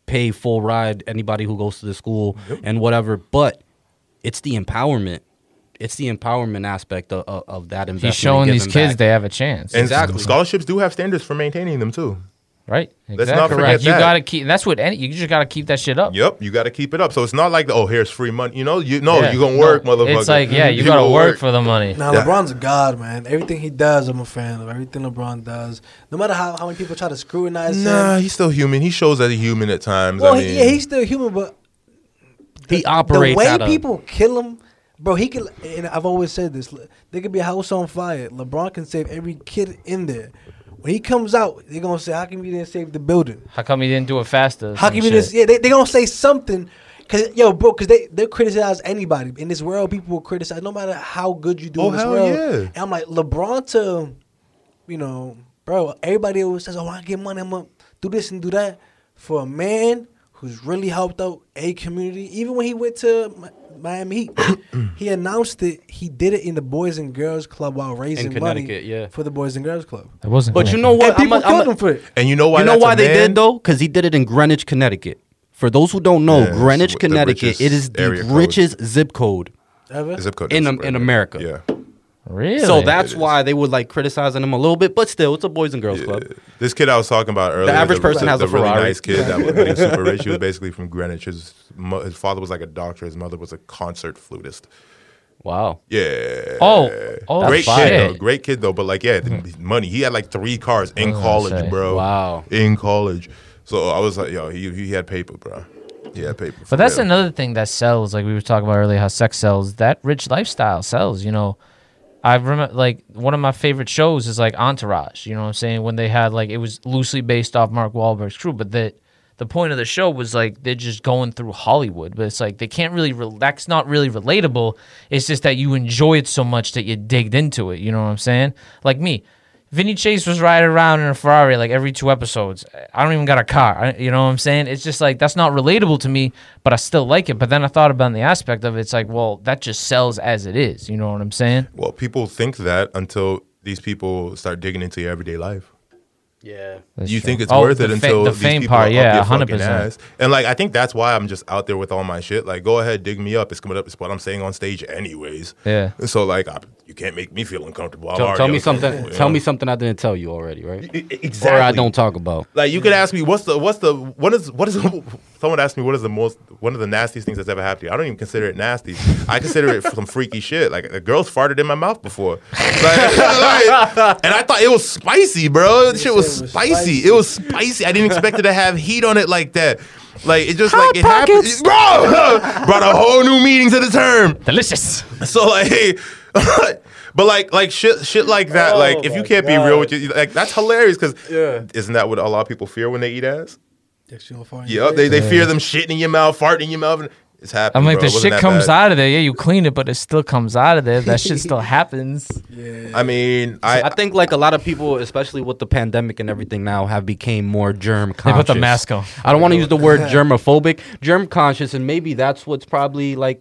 pay full ride anybody who goes to the school yep. and whatever, but it's the empowerment. It's the empowerment aspect of, of, of that investment. He's showing these kids back. They have a chance. And exactly. Scholarships do have standards for maintaining them, too. Right. Exactly. Let's not forget Correct. That. You gotta keep. That's what any. You just gotta keep that shit up. Yep. You gotta keep it up. So it's not like oh, here's free money. You know. You know. Yeah. You gonna work, no, motherfucker. It's like yeah, you, you gotta work, work for the money. Now yeah. LeBron's a god, man. Everything he does, I'm a fan of. Everything LeBron does, no matter how, how many people try to scrutinize nah, him. Nah, he's still human. He shows that he's human at times. Well, I mean, yeah, he's still human, but the, he operates. The way out people of... kill him. Bro, he could, and I've always said this, there could be a house on fire. LeBron can save every kid in there. When he comes out, they're going to say, how come you didn't save the building? How come you didn't do it faster? How come you didn't, yeah, they're they going to say something. Cause, yo, bro, because they, they'll criticize anybody. In this world, people will criticize no matter how good you do oh, in this hell world. Yeah. And I'm like, LeBron to, you know, bro, everybody always says, oh, I get money, I'm going to do this and do that. For a man who's really helped out a community, even when he went to my, Miami Heat. He announced it. He did it in the Boys and Girls Club while raising money yeah. for the Boys and Girls Club. It wasn't. But you know what? And people I'm a, killed I'm a, him for it. And you know why? You know why they did though? Because he did it in Greenwich, Connecticut. For those who don't know, yeah, Greenwich, Connecticut, it is the richest code. zip code ever zip code in um, in America. Yeah. Really? So that's why they were like criticizing him a little bit, but still, it's a Boys and Girls yeah. Club. This kid I was talking about earlier, the average the, person the, has the a really Ferrari. Nice kid that was really super rich. He was basically from Greenwich. His, mo- his father was like a doctor. His mother was a concert flutist. Wow. Yeah. Oh, oh great kid though. Great kid though. But like, yeah, mm-hmm. money. He had like three cars in college, bro. Wow. In college. So I was like, yo, he he had paper, bro. Yeah, paper. But that's real. Another thing that sells. Like we were talking about earlier, how sex sells. That rich lifestyle sells. You know. I remember, like, one of my favorite shows is, like, Entourage, you know what I'm saying? When they had, like, it was loosely based off Mark Wahlberg's crew, but the, the point of the show was, like, they're just going through Hollywood, but it's, like, they can't really, re- that's not really relatable. It's just that you enjoy it so much that you digged into it, you know what I'm saying? Like me, Vinny Chase was riding around in a Ferrari, like, every two episodes. I don't even got a car, I, you know what I'm saying? It's just, like, that's not relatable to me, but I still like it. But then I thought about the aspect of it. It's like, well, that just sells as it is, you know what I'm saying? Well, people think that until these people start digging into your everyday life. Yeah. That's you true. Think it's oh, worth it fa- until the these fame people part, are yeah, up your fucking ass. And, like, I think that's why I'm just out there with all my shit. Like, go ahead, dig me up. It's coming up. It's what I'm saying on stage anyways. Yeah. So, like, I, you can't make me feel uncomfortable. Tell, tell me something you know? Tell me something I didn't tell you already, right? Exactly. Or I don't talk about. Like, you could ask me, what's the, what's the, what is, what is, someone asked me, what is the most, one of the nastiest things that's ever happened to you? I don't even consider it nasty. I consider it some freaky shit. Like, a girl's farted in my mouth before. Like, like, and I thought it was spicy, bro. This shit was Spicy. spicy. It was spicy. I didn't expect it to have heat on it like that. Like it just Hot like it pockets. happened. Bro, brought a whole new meaning to the term. Delicious. So like, but like like shit shit like that. Oh like if you can't God. be real with you, like that's hilarious because yeah. isn't that what a lot of people fear when they eat ass? Yeah, they they fear them shitting in your mouth, farting in your mouth. It's happening. I'm like, bro. The shit comes bad. out of there. Yeah, you clean it, but it still comes out of there. That shit still happens. Yeah. I mean, so I I think like a lot of people, especially with the pandemic and everything now, have became more germ conscious. They put the mask on. I don't want to use the word germophobic, germ conscious, and maybe that's what's probably like.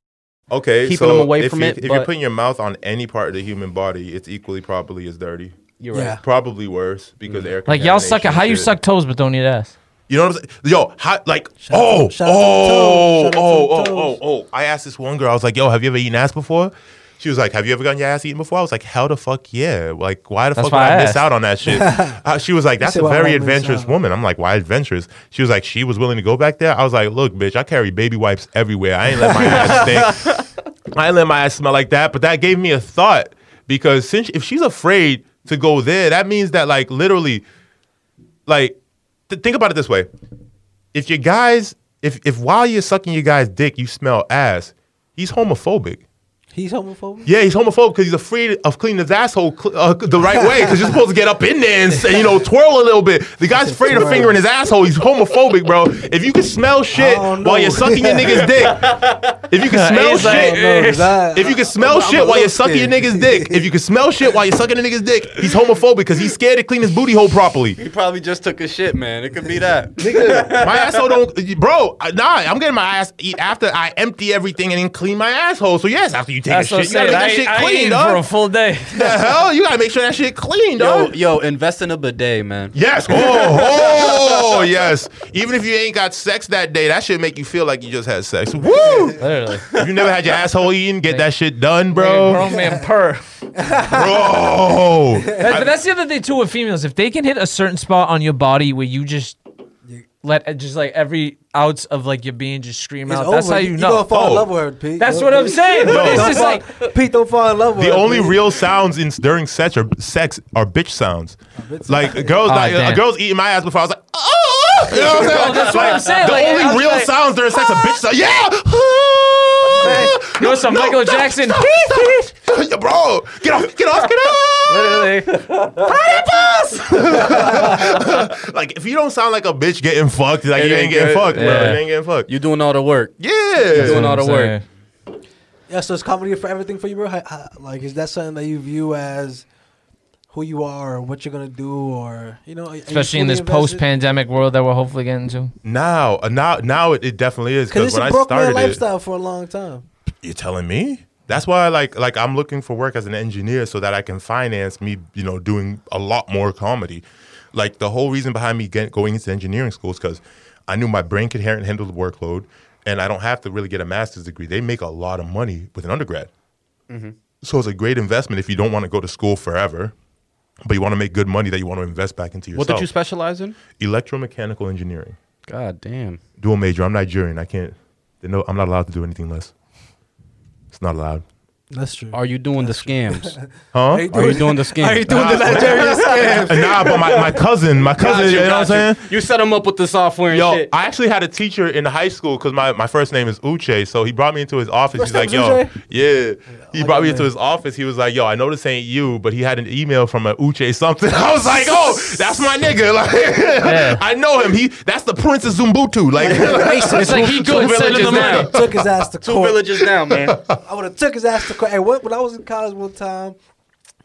Okay, keeping so them away if, from you, it, if you're putting your mouth on any part of the human body, it's equally probably as dirty. You're right. Yeah. Probably worse because mm-hmm. air. Like y'all suck. How you suck toes but don't eat ass. You know what I'm saying? Yo, how, like, shout oh, out, oh, oh, oh, oh, oh. I asked this one girl. I was like, yo, have you ever eaten ass before? She was like, have you ever gotten your ass eaten before? I was like, hell the fuck yeah. Like, why the that's fuck would I, I miss out on that shit? uh, she was like, that's a very adventurous woman. I'm like, why adventurous? She was like, she was willing to go back there? I was like, look, bitch, I carry baby wipes everywhere. I ain't let my ass stink. I ain't let my ass smell like that. But that gave me a thought because since if she's afraid to go there, that means that, like, literally, like, th- think about it this way. If your guys, if if while you're sucking your guy's dick, you smell ass, he's homophobic. He's homophobic? Yeah, he's homophobic because he's afraid of cleaning his asshole cl- uh, the right way because you're supposed to get up in there and, and, you know, twirl a little bit. The guy's afraid of fingering his asshole. He's homophobic, bro. If you can smell shit while you're sucking your nigga's dick, if you can smell shit, if you can smell shit while you're sucking your nigga's dick, if you can smell shit while you're sucking a nigga's dick, he's homophobic because he's scared to clean his booty hole properly. He probably just took a shit, man. It could be that. Nigga, my asshole don't, bro, nah, I'm getting my ass eat after I empty everything and then clean my asshole. So, yes, after you take That's a shit. You gotta make that I, shit I clean, dog. For a full day. The hell? You gotta make sure that shit clean, dog. Yo, yo, invest in a bidet, man. Yes. Oh, oh, yes. Even if you ain't got sex that day, that shit make you feel like you just had sex. Woo! Literally. If you never had your asshole eaten, get that shit done, bro. Grown man purr. Bro. That, that's the other thing, too, with females. If they can hit a certain spot on your body where you just let just like every ounce of like your being just scream it's out. Over. That's how you, you know. You gonna fall oh. in love with her, Pete. That's what I'm saying. No. It's just like Pete, don't fall in love with the her. The only Pete. real sounds in during sex are sex are bitch sounds. Bitch like sounds. girls, oh, like a girls eating my ass before I was like, oh, you know what I'm saying? Like, that's what I'm saying. The like, only real like, sounds during sex are bitch sounds. Yeah. You know, some no, Michael no, Jackson. Stop, stop. Bro, get off, get off, get off. Literally. Pineapples. Like, if you don't sound like a bitch getting fucked, like, it you ain't, ain't getting fucked, yeah. bro. You ain't getting fucked. You're doing all the work. Yeah. You're doing all the work. Yeah, so it's comedy for everything for you, bro? Like, is that something that you view as who you are or what you're going to do or, you know? Especially you in this invested? post-pandemic world that we're hopefully getting to. Now, now, now it, it definitely is. Because it's when a broke man lifestyle it, for a long time. You're telling me? That's why, like, like I'm looking for work as an engineer so that I can finance me, you know, doing a lot more comedy. Like, the whole reason behind me get, going into engineering school is because I knew my brain could handle the workload and I don't have to really get a master's degree. They make a lot of money with an undergrad. Mm-hmm. So it's a great investment if you don't want to go to school forever. But you want to make good money that you want to invest back into yourself. What did you specialize in? Electromechanical engineering. God damn. Dual major. I'm Nigerian. I can't. No, I'm not allowed to do anything less. It's not allowed. That's true. Are you doing That's the scams? True. Huh? Are you, doing, Are you doing the scams? Are you doing nah, the Nigerian scams? Nah, but my, my cousin, my cousin, gotcha, you know gotcha. what I'm saying? You set him up with the software and yo, shit. I actually had a teacher in high school because my, my first name is Uche, so he brought me into his office. First He's like, yo, Uche? yeah. He brought me into his office. He was like, yo, I know this ain't you, but he had an email from a Uche something. I was like, oh, that's my nigga. Like, yeah. I know him. He That's the Prince of Zumbutu. Like, it's like he good. Took his ass to court. Two villages down, man. I would have took his ass to Hey, what, when I was in college one time,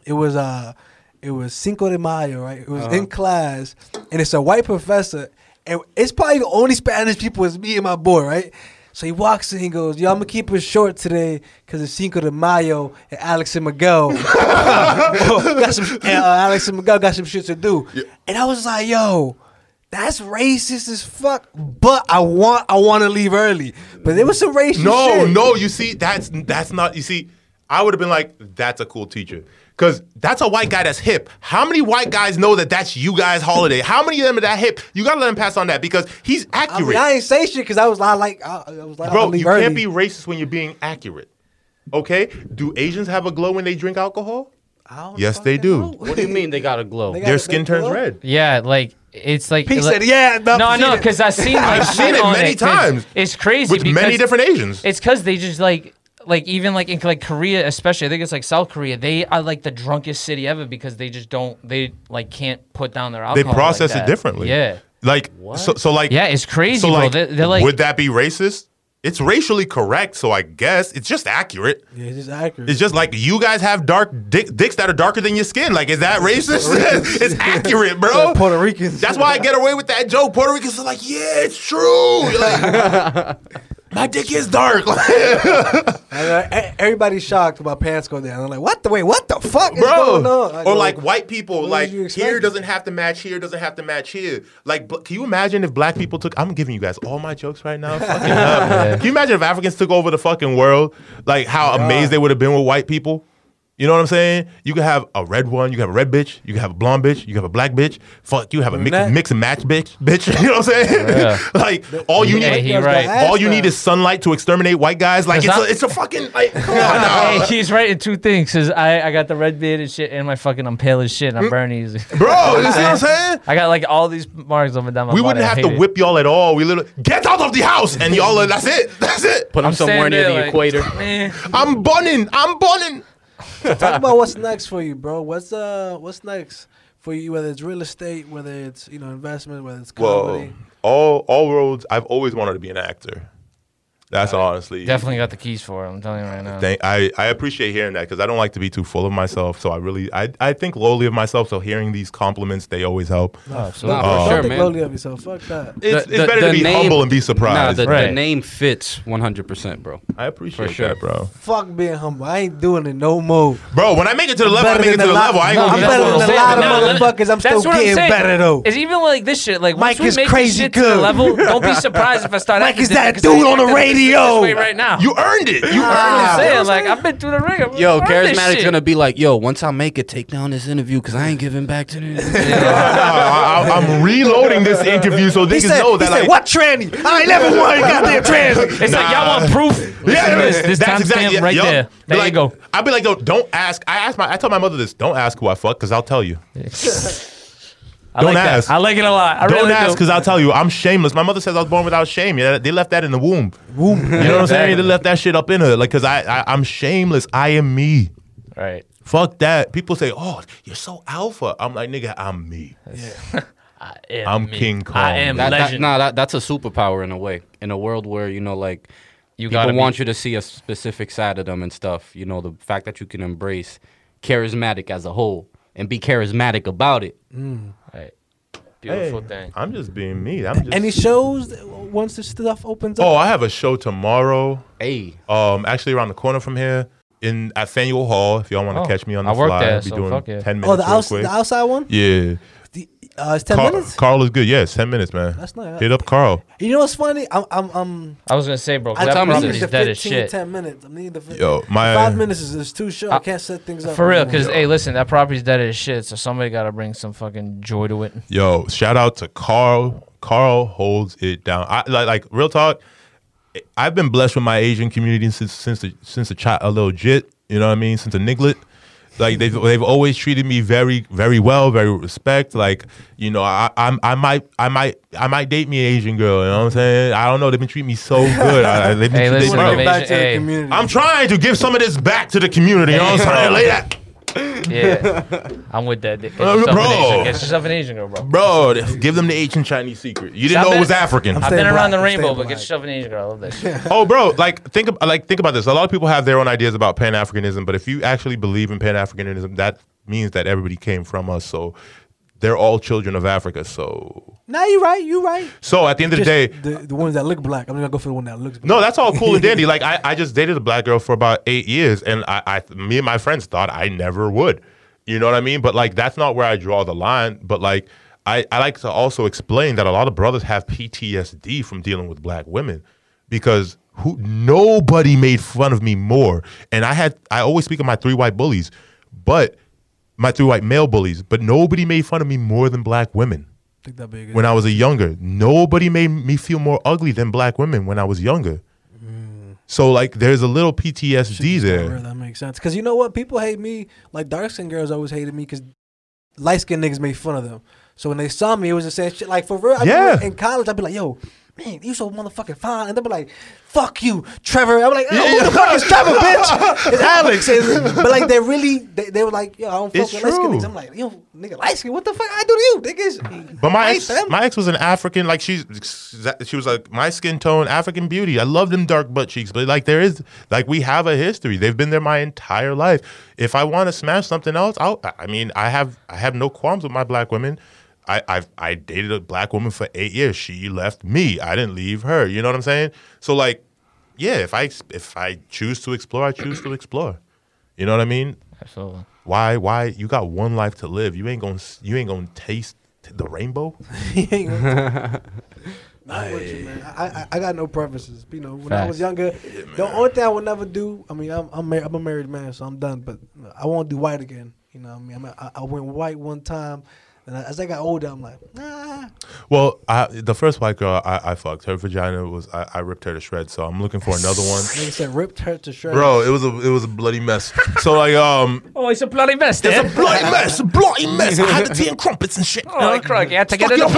it was uh, it was Cinco de Mayo, right? It was uh-huh. in class, and it's a white professor, and it's probably the only Spanish people is me and my boy, right? So he walks in, he goes, yo, I'm going to keep it short today because it's Cinco de Mayo and Alex and Miguel. got some, uh, Alex and Miguel got some shit to do. Yeah. And I was like, yo, that's racist as fuck, but I want I want to leave early. But there was some racist no, shit. No, no, you see, that's that's not, you see, I would have been like, that's a cool teacher. Because that's a white guy that's hip. How many white guys know that that's you guys' holiday? How many of them are that hip? You got to let him pass on that because he's accurate. I, mean, I ain't say shit because I was, I like, I, I was like, bro, you early. Can't be racist when you're being accurate, okay? Do Asians have a glow when they drink alcohol? I don't yes, they do. Know. What do you mean they got a glow? Their skin turns glow? red. Yeah, like. It's like Pete said, yeah, no, no, no, because I've seen like I've seen it many it times. It's crazy with many different Asians. It's because they just like, like even like in like Korea, especially I think it's like South Korea. They are like the drunkest city ever because they just don't, they like can't put down their alcohol. They process like it differently. Yeah, like what? so, so like yeah, it's crazy. So like, bro. They're, they're like, would that be racist? It's racially correct, so I guess it's just accurate. Yeah, it's just accurate. It's just like you guys have dark dick, dicks that are darker than your skin. Like, is that racist? It's accurate, bro. Like Puerto Ricans. That's why I get away with that joke. Puerto Ricans are like, yeah, it's true. Like, my dick is dark. Everybody's shocked when my pants go down. I'm like, what the wait, what the fuck is bro. Going on? Like, or like, like white people, like here doesn't have to match here, doesn't have to match here. Like, can you imagine if black people took? I'm giving you guys all my jokes right now. Fucking up. Yeah. Can you imagine if Africans took over the fucking world? Like how God. Amazed they would have been with white people. You know what I'm saying? You can have a red one, you can have a red bitch, you can have a blonde bitch, you can have a black bitch. Fuck, you have a mix, mix and match bitch, bitch. You know what I'm saying? Yeah. Like all you yeah, need, he right. all you need is sunlight to exterminate white guys. Like it's not, a, it's a fucking like. Come on now. Hey, he's right in two things. Cause I, I got the red beard and shit, and my fucking I'm pale as shit, and I'm burning easy. Bro, you see what I'm saying? I got like all these marks on my down my. We body. Wouldn't have to it. Whip y'all at all. We literally get out of the house, and y'all. Are, that's it. That's it. Put them somewhere near the like, equator. Man. I'm burning. I'm burning. So talk about what's next for you, bro. What's uh, what's next for you? Whether it's real estate, whether it's you know investment, whether it's comedy. Well, all all roads. I've always wanted to be an actor. That's I honestly definitely got the keys for it. I'm telling you right now. Thank, I I appreciate hearing that because I don't like to be too full of myself. So I really I I think lowly of myself. So hearing these compliments, they always help. Oh, absolutely. No, um, sure, don't think lowly of yourself. Fuck that. It's, the, it's the, better the to be name, humble and be surprised. Nah, the, right. the name fits one hundred percent, bro. I appreciate sure. that, bro. Fuck being humble. I ain't doing it no more. Bro, when I make it to the level, I make it to the level. I ain't gonna get better than a lot of motherfuckers. I'm still getting better though. It's even like this shit. Like Mike is crazy good. Don't be surprised if I start. Mike is that dude on the radio. Yo, right now. You earned it. You ah, earned it. I'm saying, like, I've been through the ring. Yo, Charismatic's going to be like, yo, once I make it, take down this interview because I ain't giving back to this. I, I, I'm reloading this interview so niggas said, know that. He I, said, what tranny? I ain't never wanted goddamn tranny. It's nah. like, y'all want proof? Yeah, this, this that's exactly right yep. there. There like, you go. I'd be like, yo, don't ask. I asked my, I told my mother this. Don't ask who I fuck because I'll tell you. I don't like ask. That. I like it a lot. I don't really ask because do. I'll tell you, I'm shameless. My mother says I was born without shame. Yeah, they left that in the womb. Womb. You know what I'm saying? They left that shit up in her. Like, cause I, I, I'm shameless. I am me. Right. Fuck that. People say, "Oh, you're so alpha." I'm like, nigga, I'm me. Yeah. I am. I'm me. King Kong. I am that, legend. That, nah, that, that's a superpower in a way. In a world where you know, like, you people gotta want be. You to see a specific side of them and stuff. You know, the fact that you can embrace charismatic as a whole and be charismatic about it. Mm. Beautiful hey, thing. I'm just being me. I'm just... Any shows once this stuff opens up? Oh, I have a show tomorrow. Hey. Um, actually around the corner from here in at Faneuil Hall. If y'all want to oh, catch me on the I fly, I'll be so doing fuck yeah. ten minutes. Oh, the, real outs- quick. The outside one? Yeah. The, uh, it's ten Car- minutes. Carl is good. Yeah, it's ten minutes, man. That's not. Hit up Carl. You know what's funny? I'm. I'm. I'm I was gonna say, bro. I time is dead as shit. Ten minutes. I need the. fifteen. Yo, my five minutes is, is too short. I, I can't set things up for real. Cause yo. Hey, listen, that property's dead as shit. So somebody gotta bring some fucking joy to it. Yo, shout out to Carl. Carl holds it down. I like, like real talk. I've been blessed with my Asian community since since the, since a child, a little jit. You know what I mean? Since a niglet. Like they've they've always treated me very very well, very respect. Like you know, I I'm, I might I might I might date me an Asian girl. You know what I'm saying? I don't know. They've been treating me so good. I, they've been hey, listen, me Asian, back to hey. The community. I'm trying to give some of this back to the community. You know what I'm trying to lay that. Yeah, I'm with that. Get yourself, bro. An Asian, get yourself an Asian girl, bro. Bro, give them the ancient Chinese secret. You didn't so know been, it was African. I've been around black. The rainbow, but black. Get yourself an Asian girl. I love that shit. Oh, bro, like think, like think about this. A lot of people have their own ideas about Pan-Africanism, but if you actually believe in Pan-Africanism, that means that everybody came from us. So they're all children of Africa. So. Nah, you're right. You're right. So at the end just of the day. The, the ones that look black. I'm not going to go for the one that looks black. No, that's all cool and dandy. Like, I, I just dated a black girl for about eight years, and I, I, me and my friends thought I never would. You know what I mean? But, like, that's not where I draw the line. But, like, I, I like to also explain that a lot of brothers have P T S D from dealing with black women because who nobody made fun of me more. And I had I always speak of my three white bullies, but my three white male bullies, but nobody made fun of me more than black women. Think that'd be good. When I was a younger, nobody made me feel more ugly than black women when I was younger. Mm. So like, there's a little P T S D there. Sure, that makes sense. Cause you know what, people hate me. Like dark skinned girls always hated me because light skinned niggas made fun of them. So when they saw me, it was the same shit. Like for real, I yeah. in college, I'd be like, yo, man, you so motherfucking fine. And they'll be like, fuck you, Trevor. I'm like, oh, who the fuck is Trevor, bitch? It's Alex. And, but like, they're really, they, they were like, yo, I don't fuck with light skin niggas. I'm like, yo, nigga, light skin, what the fuck I do to you, niggas? But my ex, my ex was an African, like she's, she was like, my skin tone, African beauty. I love them dark butt cheeks. But like, there is, like, we have a history. They've been there my entire life. If I want to smash something else, I'll, I mean, I have, I have no qualms with my black women. I I've, I dated a black woman for eight years. She left me. I didn't leave her. You know what I'm saying? So like, yeah, if I if I choose to explore, I choose to explore. You know what I mean? Absolutely. Why why you got one life to live? You ain't gonna you ain't gonna taste the rainbow. You ain't gonna not with you, man. I, I I got no preferences. You know, when Facts. I was younger, yeah, the only thing I would never do. I mean, I'm I'm, mar- I'm a married man, so I'm done. But I won't do white again. You know what I mean? I mean, I, I went white one time. And as I got older, I'm like, nah. Well, I, the first white girl I, I fucked, her vagina was I, I ripped her to shreds. So I'm looking for another one. They said ripped her to shreds. Bro, it was a it was a bloody mess. So like um. Oh, it's a bloody mess. It's a bloody mess. A bloody mess. I had the tea and crumpets and shit. Oh, crikey! I had to get into the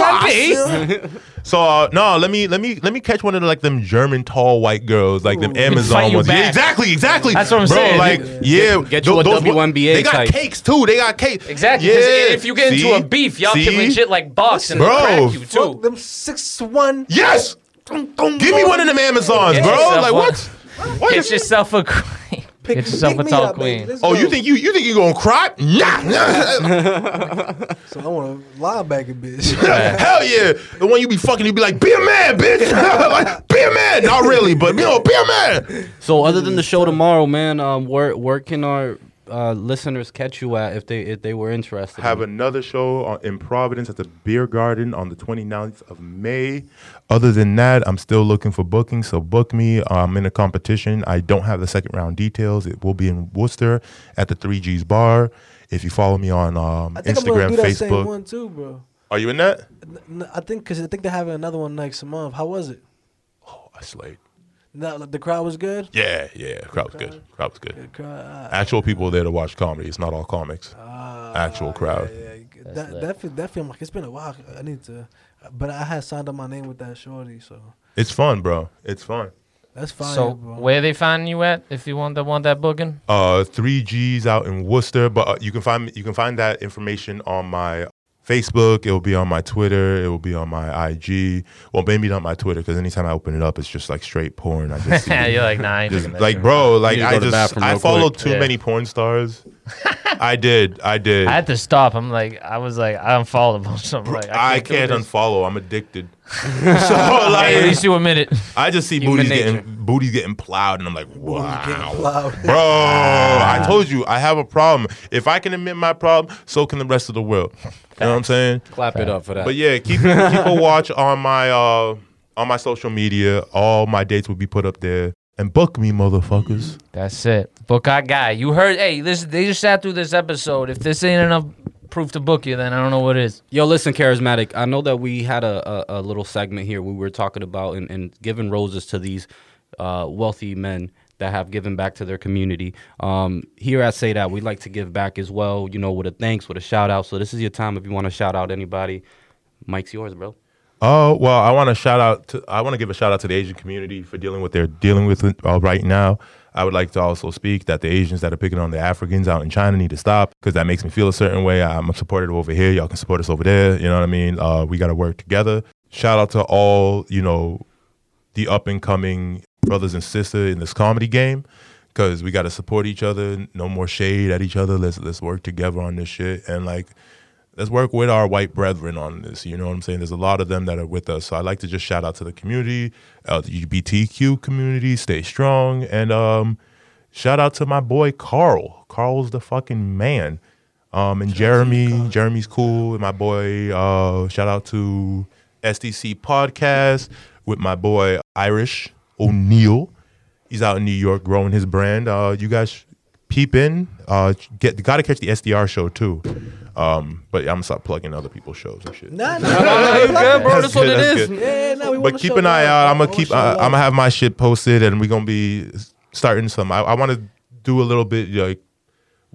bloody. So uh, no, let me let me let me catch one of the, like them German tall white girls, like them Amazon ones. Yeah, exactly, exactly. That's what I'm Bro, saying. Like yeah, yeah. Get you those, a W N B A. They got type. cakes too. They got cakes. Exactly. Yeah. If you get into a beef, y'all See? can legit like box and crack you too. Fuck them six one. Yes. Give me one of them Amazons, bro. Like what? what? Get yourself a queen. Pick, get yourself a tall queen. Oh, go. you think you you think you gonna cry? Nah. So I want a linebacker, bitch. Hell yeah. The one you be fucking, you be like, be a man, bitch. Like, be a man. Not really, but you know, be a man. So other than the show tomorrow, man, um, where where can our Uh, listeners catch you at if they if they were interested? Have another show on, in Providence at the Beer Garden on the twenty-ninth of May. Other than that, I'm still looking for booking, so book me. I'm in a competition. I don't have the second round details. It will be in Worcester at the three Gs Bar. If you follow me on um, I think Instagram, I'm gonna do that Facebook. Same one too, bro. Are you in that? No, I think because I think they're having another one next month. How was it? Oh, I slayed. No, the crowd was good? Yeah, yeah. The crowd was good. Crowd was good. Crowd. Actual people there to watch comedy. It's not all comics. Uh, Actual crowd. Yeah, yeah. That, that, feel, that feel like it's been a while. I need to. But I had signed up my name with that shorty, so. It's fun, bro. It's fun. That's fine. So bro. Where they find you at if you want that want that booking? Uh, three Gs out in Worcester. But uh, you can find you can find that information on my Facebook, it will be on my Twitter, it will be on my I G. Well, maybe not my Twitter, because anytime I open it up, it's just like straight porn. I just see You're like, nah, I ain't just, that Like, bro, like, I just, I followed quick. too yeah. many porn stars. I did, I did. I had to stop. I'm like, I was like, I unfollowed them. So I'm like, I can't, I can't unfollow. I'm addicted. So, like, at least you admit it. I just see Human booties nature. getting booties getting plowed, and I'm like, wow, plowed. bro. I told you, I have a problem. If I can admit my problem, so can the rest of the world. You know what I'm saying? Clap Fact. it up for that. But yeah, keep keep a watch on my uh, on my social media. All my dates will be put up there. And book me, motherfuckers. That's it. Book our guy. You heard? Hey, listen. They just sat through this episode. If this ain't enough proof to book you, then I don't know what it is. Yo, listen, Charismatic, I know that we had a, a, a little segment here where we were talking about and, and giving roses to these uh, wealthy men that have given back to their community. Um, here at Say That, we like to give back as well, you know, with a thanks, with a shout out. So this is your time if you want to shout out anybody. Mike's yours, bro. Oh, well, I want to shout out to, I want to give a shout out to the Asian community for dealing with they're dealing with uh, right now. I would like to also speak that the Asians that are picking on the Africans out in China need to stop, because that makes me feel a certain way. I'm supported over here. Y'all can support us over there. You know what I mean? Uh, we got to work together. Shout out to all, you know, the up and coming brothers and sisters in this comedy game, because we got to support each other. No more shade at each other. Let's let's work together on this shit. And like, let's work with our white brethren on this. You know what I'm saying? There's a lot of them that are with us. So I'd like to just shout out to the community, L G B T Q community, stay strong. And um, shout out to my boy, Carl. Carl's the fucking man. Um, and Jeremy, Jeremy's cool. And my boy, uh, shout out to S D C Podcast with my boy, Irish O'Neal. He's out in New York growing his brand. Uh, you guys peep in. Uh, get Got to catch the S D R show too. Um, but I'm gonna stop plugging other people's shows and shit. Nah, nah, nah, nah you good, bro. That's, that's what it is. Yeah, nah, we but keep an eye out. I'm gonna keep. I, I'm gonna have my shit posted, and we're gonna be starting some. I, I want to do a little bit like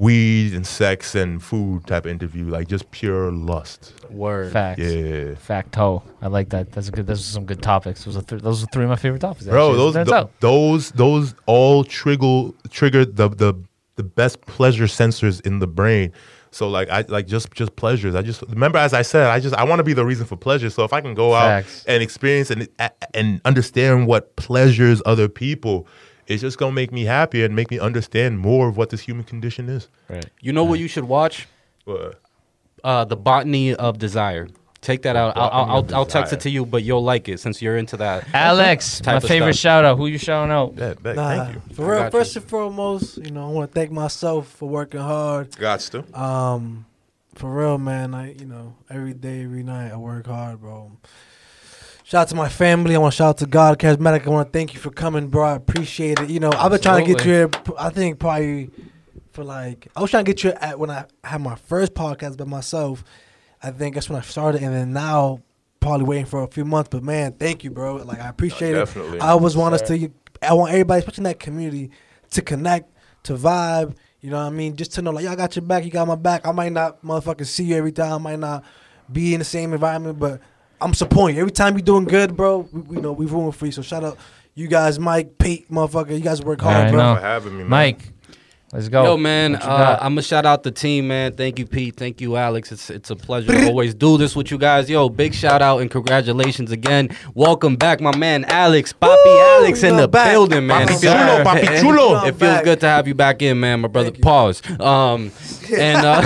weed and sex and food type of interview, like just pure lust. Word. Facts. Yeah. Facto. I like that. That's a good. Those are some good topics. Those are th- those are three of my favorite topics. Actually. Bro, those th- those those all trigger triggered the the the best pleasure sensors in the brain. So like I like just just pleasures. I just remember as I said, I just I want to be the reason for pleasure. So if I can go Facts. out and experience and and understand what pleasures other people, it's just gonna make me happier and make me understand more of what this human condition is. Right. You know right. what you should watch? What? Uh, the Botany of Desire. Take that out. I'll I'll, I'll, I'll text it to you, but you'll like it since you're into that. Alex, my favorite shout out. Who you shouting out? Bet, bet, nah, thank you. For real, first you. and foremost, you know, I want to thank myself for working hard. Got to. Um, for real, man. I you know every day, every night, I work hard, bro. Shout out to my family. I want to shout out to God, Charismatic. I want to thank you for coming, bro. I appreciate it. You know, I've been Absolutely. trying to get you here. I think probably for like I was trying to get you at when I had my first podcast by myself. I think that's when I started, and then now probably waiting for a few months. But man, thank you, bro. Like I appreciate no, it. I always want us to. I want everybody, especially in that community, to connect, to vibe. You know what I mean? Just to know, like, y'all got your back. You got my back. I might not motherfucking see you every time. I might not be in the same environment, but I'm supporting you every time you're doing good, bro. We, you know we rooting for you. So shout out you guys, Mike, Pete, motherfucker. You guys work hard, I bro. Thanks for having me, man. Mike. Let's go. Yo, man, uh, I'm going to shout out the team, man. Thank you, Pete. Thank you, Alex. It's it's a pleasure to always do this with you guys. Yo, big shout out and congratulations again. Welcome back, my man, Alex. Papi Woo! Alex in the back. building, man. Papi Chulo, Papi Chulo. It feels good to have you back in, man, my brother. Pause. Um, and, uh,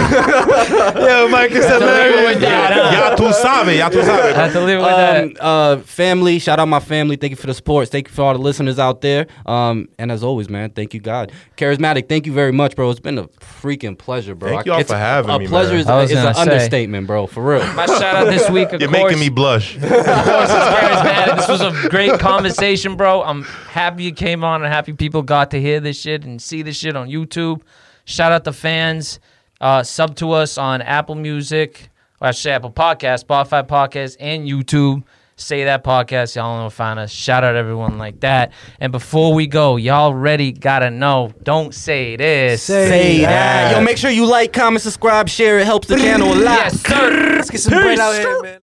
Yo, Mike, it's hilarious. Y'all too sabe. Y'all too sabe. I have to leave it with um, that. Uh, family, shout out my family. Thank you for the support. Thank you for all the listeners out there. Um, and as always, man, thank you, God. Charismatic, thank you very much, bro. It's been a freaking pleasure, bro. Thank y'all for having me, man. A pleasure is an understatement, bro, for real. My shout out this week, of course. You're making me blush. Of course, it's Charismatic. This was a great conversation, bro. I'm happy you came on and happy people got to hear this shit and see this shit on YouTube. Shout out to fans. Uh, sub to us on Apple Music, or actually Apple Podcasts, Spotify Podcasts, and YouTube. Say that podcast. Y'all know find us. Shout out everyone like that. And before we go, y'all already gotta know. Don't say this. Say, say that. that. Yo, make sure you like, comment, subscribe, share. It helps the channel a lot. Yes, sir. Let's get some bread out here, man.